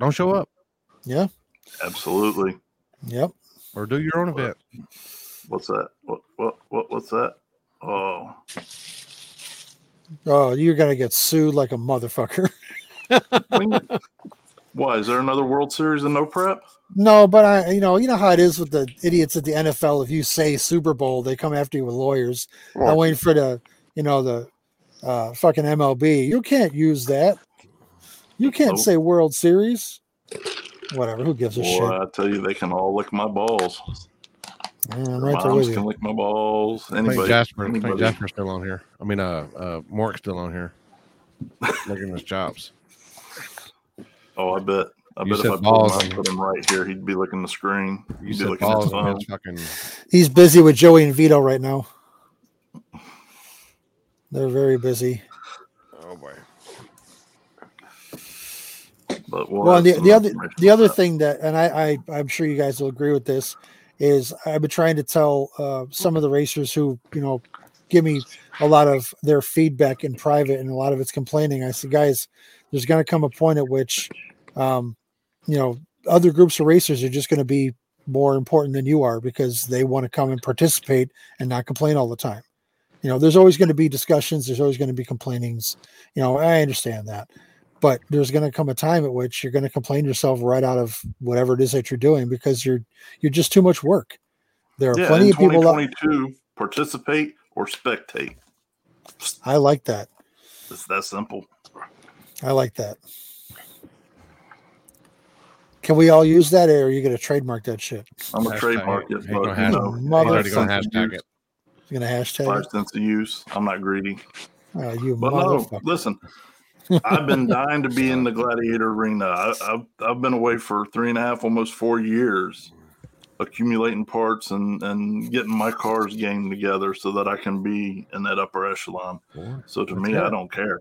Don't show up. Yeah. Absolutely. Yep. Or do your own event. What's that? What, what, what, what's that? Oh, oh, you're going to get sued like a motherfucker. Why? Is there another World Series and no prep? No, but I, you know, you know how it is with the idiots at the N F L. If you say Super Bowl, they come after you with lawyers. What? I'm waiting for the, you know, the uh, fucking M L B. You can't use that. You can't nope. say World Series. Whatever. Who gives a Boy, shit? I tell you, they can all lick my balls. Mm, right Moms can lick my balls. Anybody, I think Jasper, anybody. I think Jasper's still on here. I mean, uh, uh, Mork's still on here. Looking at his chops. Oh, I bet. I you bet if I put him, put him right here, he'd be looking the screen. He'd you be looking balls at his fucking... He's busy with Joey and Vito right now. They're very busy. Oh boy. But we'll, well the, the other the other that. thing that, and I, I I'm sure you guys will agree with this. Is I've been trying to tell uh, some of the racers who, you know, give me a lot of their feedback in private, and a lot of it's complaining. I said, guys, there's going to come a point at which, um, you know, other groups of racers are just going to be more important than you are because they want to come and participate and not complain all the time. You know, there's always going to be discussions. There's always going to be complainings. You know, I understand that. But there's going to come a time at which you're going to complain yourself right out of whatever it is that you're doing because you're you're just too much work. There are yeah, plenty of people out there. Participate or spectate. I like that. It's that simple. I like that. Can we all use that, or are you going to trademark that shit? I'm going to trademark it. You're going to hashtag it. You're going to hashtag Five it? Cents of use. I'm not greedy. Uh, you but no, listen, I've been dying to be in the gladiator arena. I, I've, I've been away for three and a half, almost four years, accumulating parts and, and getting my cars game together so that I can be in that upper echelon. Four? So to That's me, it. I don't care.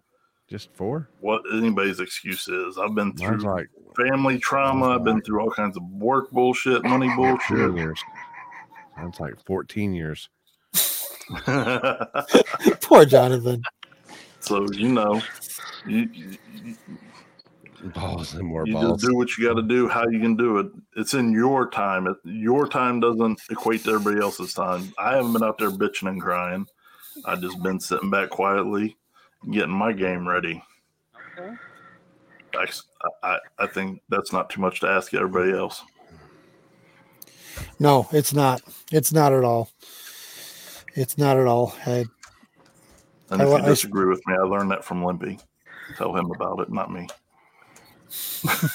Just four? What anybody's excuse is. I've been through like, family trauma. Like, I've been through all kinds of work bullshit, money bullshit. Years. Sounds like fourteen years. Poor Jonathan. So, you know, you, you, you, balls and more you balls. Just do what you got to do, how you can do it. It's in your time. It, your time doesn't equate to everybody else's time. I haven't been out there bitching and crying. I've just been sitting back quietly, getting my game ready. Okay. I, I, I think that's not too much to ask everybody else. No, it's not. It's not at all. It's not at all. I, and if I, you disagree I, with me, I learned that from Limpy. Tell him about it, not me. Are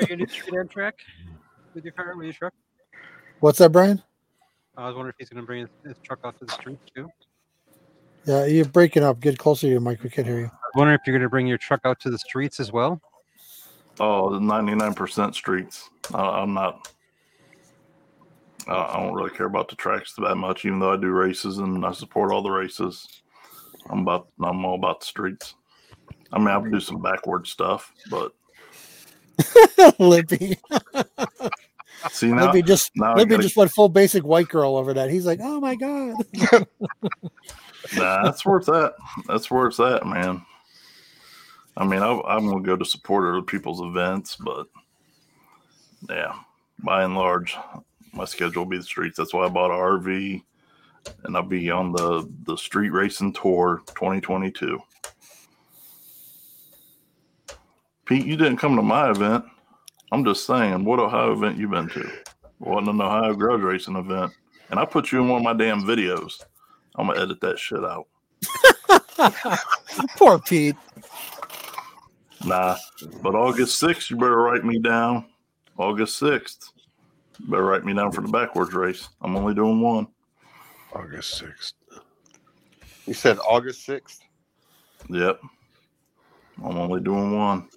you going to do that track with your car, with your truck? What's that, Brian? I was wondering if he's going to bring his, his truck off to the street, too. Yeah, you're breaking up. Get closer to your mic. We can't hear you. I wonder if you're going to bring your truck out to the streets as well. Oh, the ninety-nine percent streets. I, I'm not. I don't really care about the tracks that much, even though I do races and I support all the races. I'm about. I'm all about the streets. I mean, I'll do some backward stuff, but. Lippy. See now, Lippy just now Lippy gotta... just went full basic white girl over that. He's like, oh my god. Nah, that's where it's at. That's where it's at, man. I mean, I, I'm gonna go to support other people's events, but yeah, by and large, my schedule will be the streets. That's why I bought an R V, and I'll be on the the street racing tour twenty twenty-two. Pete, you didn't come to my event. I'm just saying, what Ohio event you been to? It wasn't an Ohio Grudge Racing event. And I put you in one of my damn videos. I'm going to edit that shit out. Poor Pete. Nah. But August sixth, you better write me down. August sixth. You better write me down for the backwards race. I'm only doing one. August sixth. You said August sixth? Yep. I'm only doing one.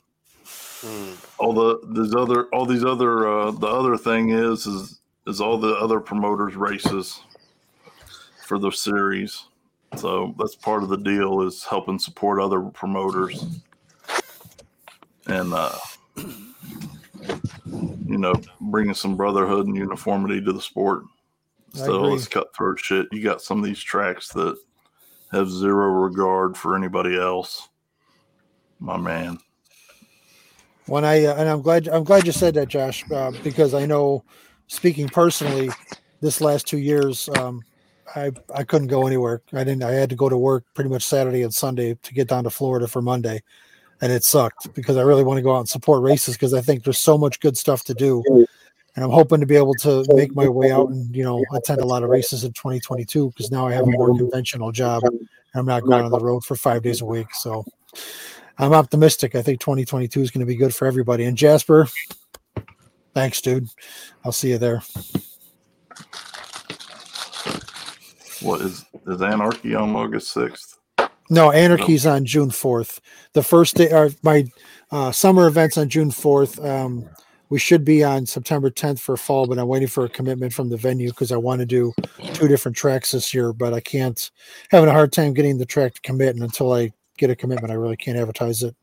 Hmm. All the these other, all these other, uh, the other thing is, is, is all the other promoters' races for the series. So that's part of the deal, is helping support other promoters. And, uh, you know, bringing some brotherhood and uniformity to the sport. So let's cutthroat shit. You got some of these tracks that have zero regard for anybody else. My man. When I uh, and I'm glad I'm glad you said that, Josh, uh, because I know, speaking personally, this last two years, um, I I couldn't go anywhere. I didn't. I had to go to work pretty much Saturday and Sunday to get down to Florida for Monday, and it sucked because I really want to go out and support races because I think there's so much good stuff to do, and I'm hoping to be able to make my way out and, you know, attend a lot of races in twenty twenty-two because now I have a more conventional job and I'm not going on the road for five days a week. So. I'm optimistic. I think twenty twenty-two is going to be good for everybody. And Jasper, thanks, dude. I'll see you there. What is is Anarchy on August sixth? No, Anarchy's on June fourth. The first day, or my uh, summer event's on June fourth. Um, we should be on September tenth for fall, but I'm waiting for a commitment from the venue because I want to do two different tracks this year, but I can't. Having a hard time getting the track to commit, and until I get a commitment, I really can't advertise it.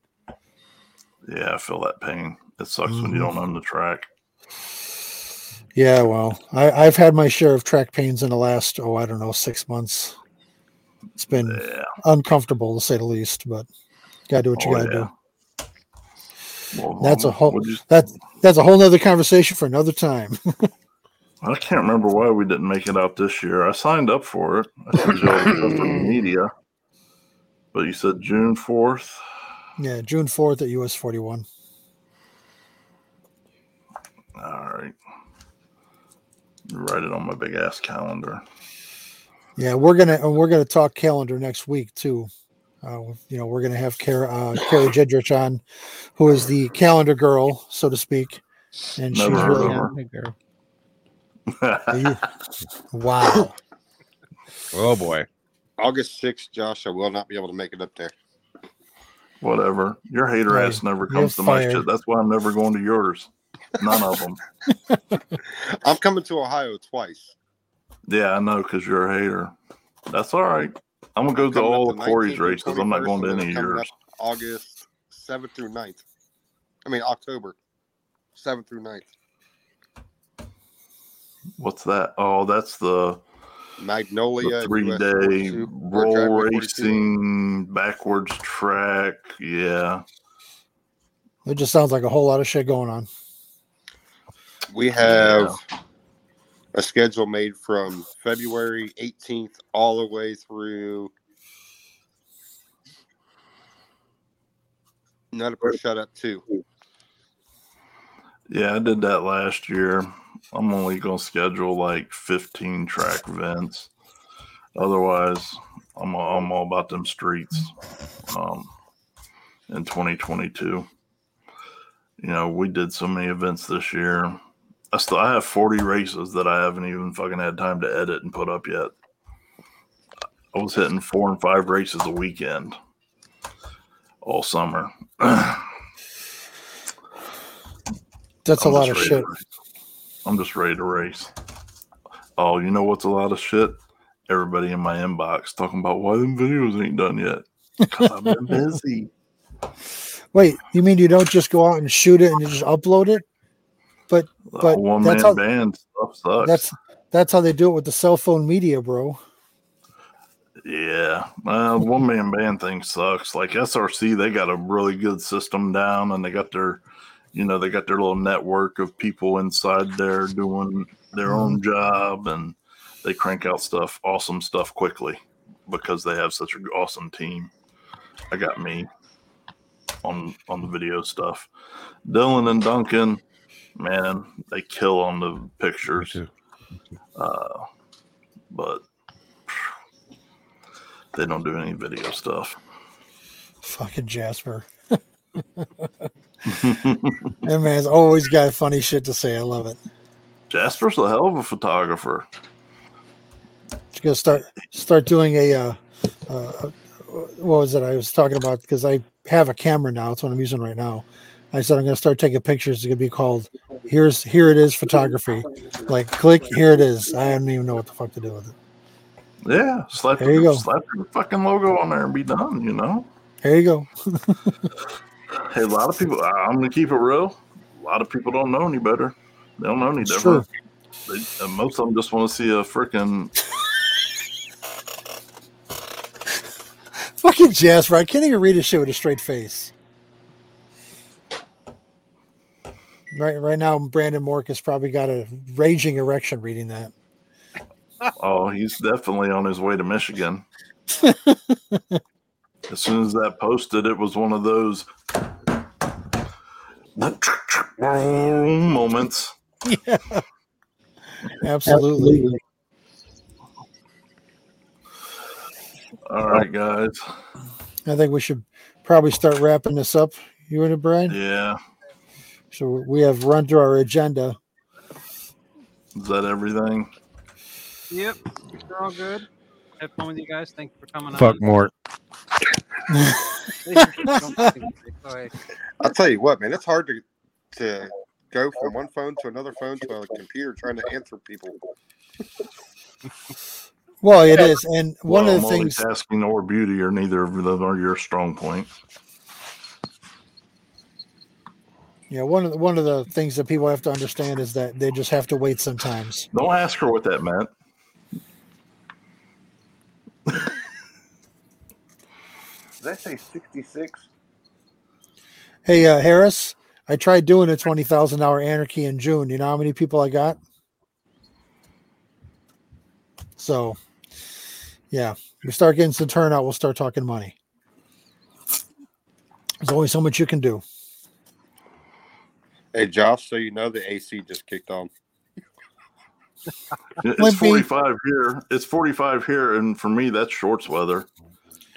Yeah, I feel that pain. It sucks mm. when you don't own the track. Yeah, well, I, I've had my share of track pains in the last, oh, I don't know, six months. It's been yeah. uncomfortable, to say the least, but gotta do what you oh, gotta yeah. do. Well, that's a whole you... that's that's a whole nother conversation for another time. I can't remember why we didn't make it out this year. I signed up for it. I signed up for the media. But you said June fourth? Yeah, June fourth at U S forty-one. All right. Write it on my big ass calendar. Yeah, we're gonna and we're gonna talk calendar next week too. Uh, you know, we're gonna have Cara, uh, Carrie Jedrich on, who is the calendar girl, so to speak. And Never she's really not a big girl. you, wow. Oh, boy. August sixth, Josh, I will not be able to make it up there. Whatever. Your hater hey, ass never comes to fired. my shit. That's why I'm never going to yours. None of them. I'm coming to Ohio twice. Yeah, I know, because you're a hater. That's all right. I'm going go to go to all of Corey's races. I'm not going to any of yours. August seventh through ninth. I mean, October seventh through ninth. What's that? Oh, that's the Magnolia, the three-day roll racing, backwards track. Yeah. It just sounds like a whole lot of shit going on. We have yeah. a schedule made from February eighteenth all the way through Not a push shut up too. Yeah, I did that last year. I'm only gonna schedule like fifteen track events. Otherwise, I'm I'm all about them streets. Um, in twenty twenty-two, you know, we did so many events this year. I still I have forty races that I haven't even fucking had time to edit and put up yet. I was hitting four and five races a weekend all summer. That's I'm a lot of shit. I'm just ready to race. Oh, you know what's a lot of shit? Everybody in my inbox talking about why them videos ain't done yet. Because I've been busy. Wait, you mean you don't just go out and shoot it and you just upload it? But the but one man how, band stuff sucks. That's that's how they do it with the cell phone media, bro. Yeah, uh, one man band thing sucks. Like S R C, they got a really good system down, and they got their, you know, they got their little network of people inside there doing their own job, and they crank out stuff, awesome stuff quickly because they have such an awesome team. I got me on on the video stuff. Dylan and Duncan, man, they kill on the pictures. Uh, but. They don't do any video stuff. Fucking Jasper. That man's always got funny shit to say. I love it. Jasper's a hell of a photographer. He's gonna start start doing a. Uh, uh, what was it I was talking about? Because I have a camera now. That's what I'm using right now. I said I'm gonna start taking pictures. It's gonna be called "Here's Here It Is Photography." Like click here it is. I don't even know what the fuck to do with it. Yeah, slap your, you slap your fucking logo on there and be done, you know? There you go. Hey, a lot of people, I'm going to keep it real. A lot of people don't know any better. They don't know any different. Sure. They, most of them just want to see a freaking. Fucking Jasper. I can't even read his shit with a straight face. Right, right now, Brandon Mork has probably got a raging erection reading that. Oh, he's definitely on his way to Michigan. As soon as that posted, it was one of those moments. Yeah, absolutely. All right, guys. I think we should probably start wrapping this up. You and it, Brian? Yeah. So we have run through our agenda. Is that everything? Yep, you're all good. Have fun with you guys. Thank you for coming on. Fuck Mort. I'll tell you what, man. It's hard to to go from one phone to another phone to a computer trying to answer people. Well, it is, and one well, of the things multitasking or beauty are neither of them are your strong point. Yeah, one of the, one of the things that people have to understand is that they just have to wait sometimes. Don't ask her what that meant. Did I say sixty-six? Hey, uh, Harris, I tried doing a twenty thousand dollars anarchy in June. You know how many people I got? So, yeah, we start getting some turnout, we'll start talking money. There's only so much you can do. Hey, Josh, so you know the A C just kicked on. It's forty-five here. It's forty-five here, and for me, that's shorts weather.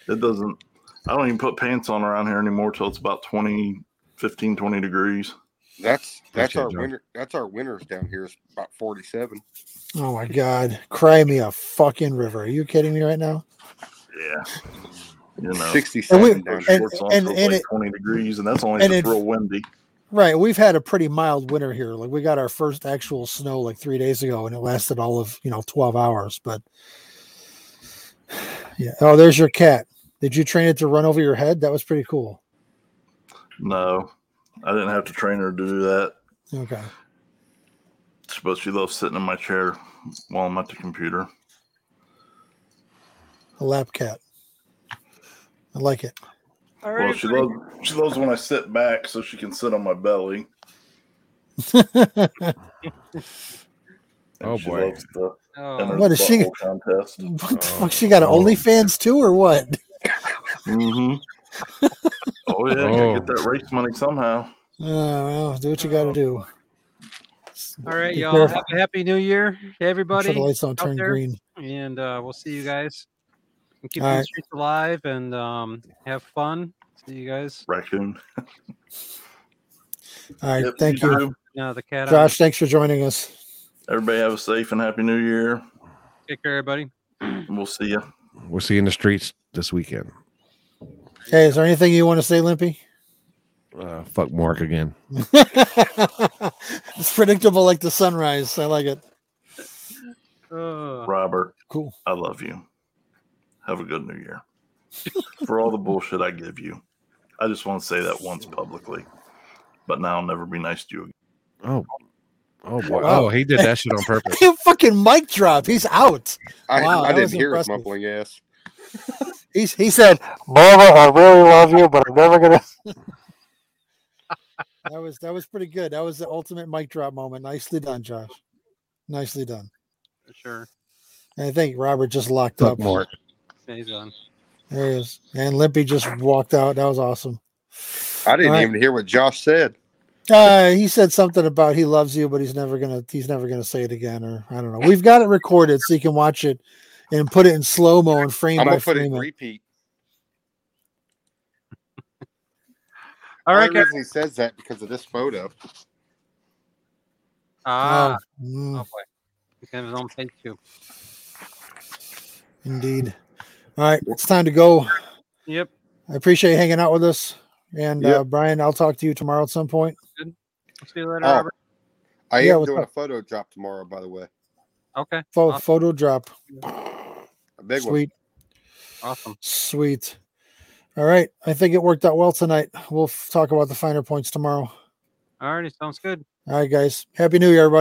It doesn't. I don't even put pants on around here anymore till it's about twenty, fifteen, twenty degrees. That's that's Appreciate our Josh. winner. That's our winners down here. Is about forty-seven. Oh my God! Cry me a fucking river. Are you kidding me right now? Yeah. You know, sixty-seven and we, down and, and, and, and like it, twenty degrees, and that's only and just it, real windy. Right. We've had a pretty mild winter here. Like we got our first actual snow like three days ago, and it lasted all of you know twelve hours. But yeah. Oh, there's your cat. Did you train it to run over your head? That was pretty cool. No, I didn't have to train her to do that. Okay. It's supposed to be love sitting in my chair while I'm at the computer. A lap cat. I like it. All right. Well, she loves, she loves when I sit back so she can sit on my belly. Oh, boy. The, oh. What is she? Contest. What the oh. fuck? She got an oh. OnlyFans too or what? Mm-hmm. Oh, yeah. Oh. Gotta get that race money somehow. Oh, well, do what you got to do. All right, Be y'all. Careful. Have a happy new year to everybody. Make sure the lights don't turn there. green. And uh, we'll see you guys. And keep All the right. streets alive and um, have fun. See you guys. Raccoon. All right. Yep, thank you. you. No, the cat Josh, thanks for joining us. Everybody have a safe and happy new year. Take care, everybody. We'll see you. We'll see you in the streets this weekend. Hey, is there anything you want to say, Limpy? Uh, fuck Mark again. It's predictable like the sunrise. I like it. Uh, Robert. Cool. I love you. Have a good new year. For all the bullshit I give you. I just want to say that once publicly. But now I'll never be nice to you again. Oh, Oh, wow. Oh, he did that shit on purpose. He fucking mic drop. He's out. I, wow, I didn't hear his mumbling ass. He's, he said, Mama, I really love you, but I'm never going to. That was that was pretty good. That was the ultimate mic drop moment. Nicely done, Josh. Nicely done. For sure. And I think Robert just locked Look up. More. Yeah, he's done. There he is. And Limpy just walked out. That was awesome. I didn't right. even hear what Josh said. Uh, he said something about he loves you, but he's never gonna he's never gonna say it again, or I don't know. We've got it recorded so you can watch it and put it in slow mo and frame I'm by gonna frame. I'm gonna put it in repeat. All right, guys. He says that because of this photo. Ah, oh, mm. oh boy, he can have his own thing too. Indeed. All right, it's time to go. Yep. I appreciate you hanging out with us. And yep. uh, Brian, I'll talk to you tomorrow at some point. Good. See you later, oh, Robert. I yeah, am doing up? a photo drop tomorrow, by the way. Okay. Fo- awesome. Photo drop. A big Sweet. one. Awesome. Sweet. All right. I think it worked out well tonight. We'll f- talk about the finer points tomorrow. All righty. Sounds good. All right, guys. Happy New Year, everybody.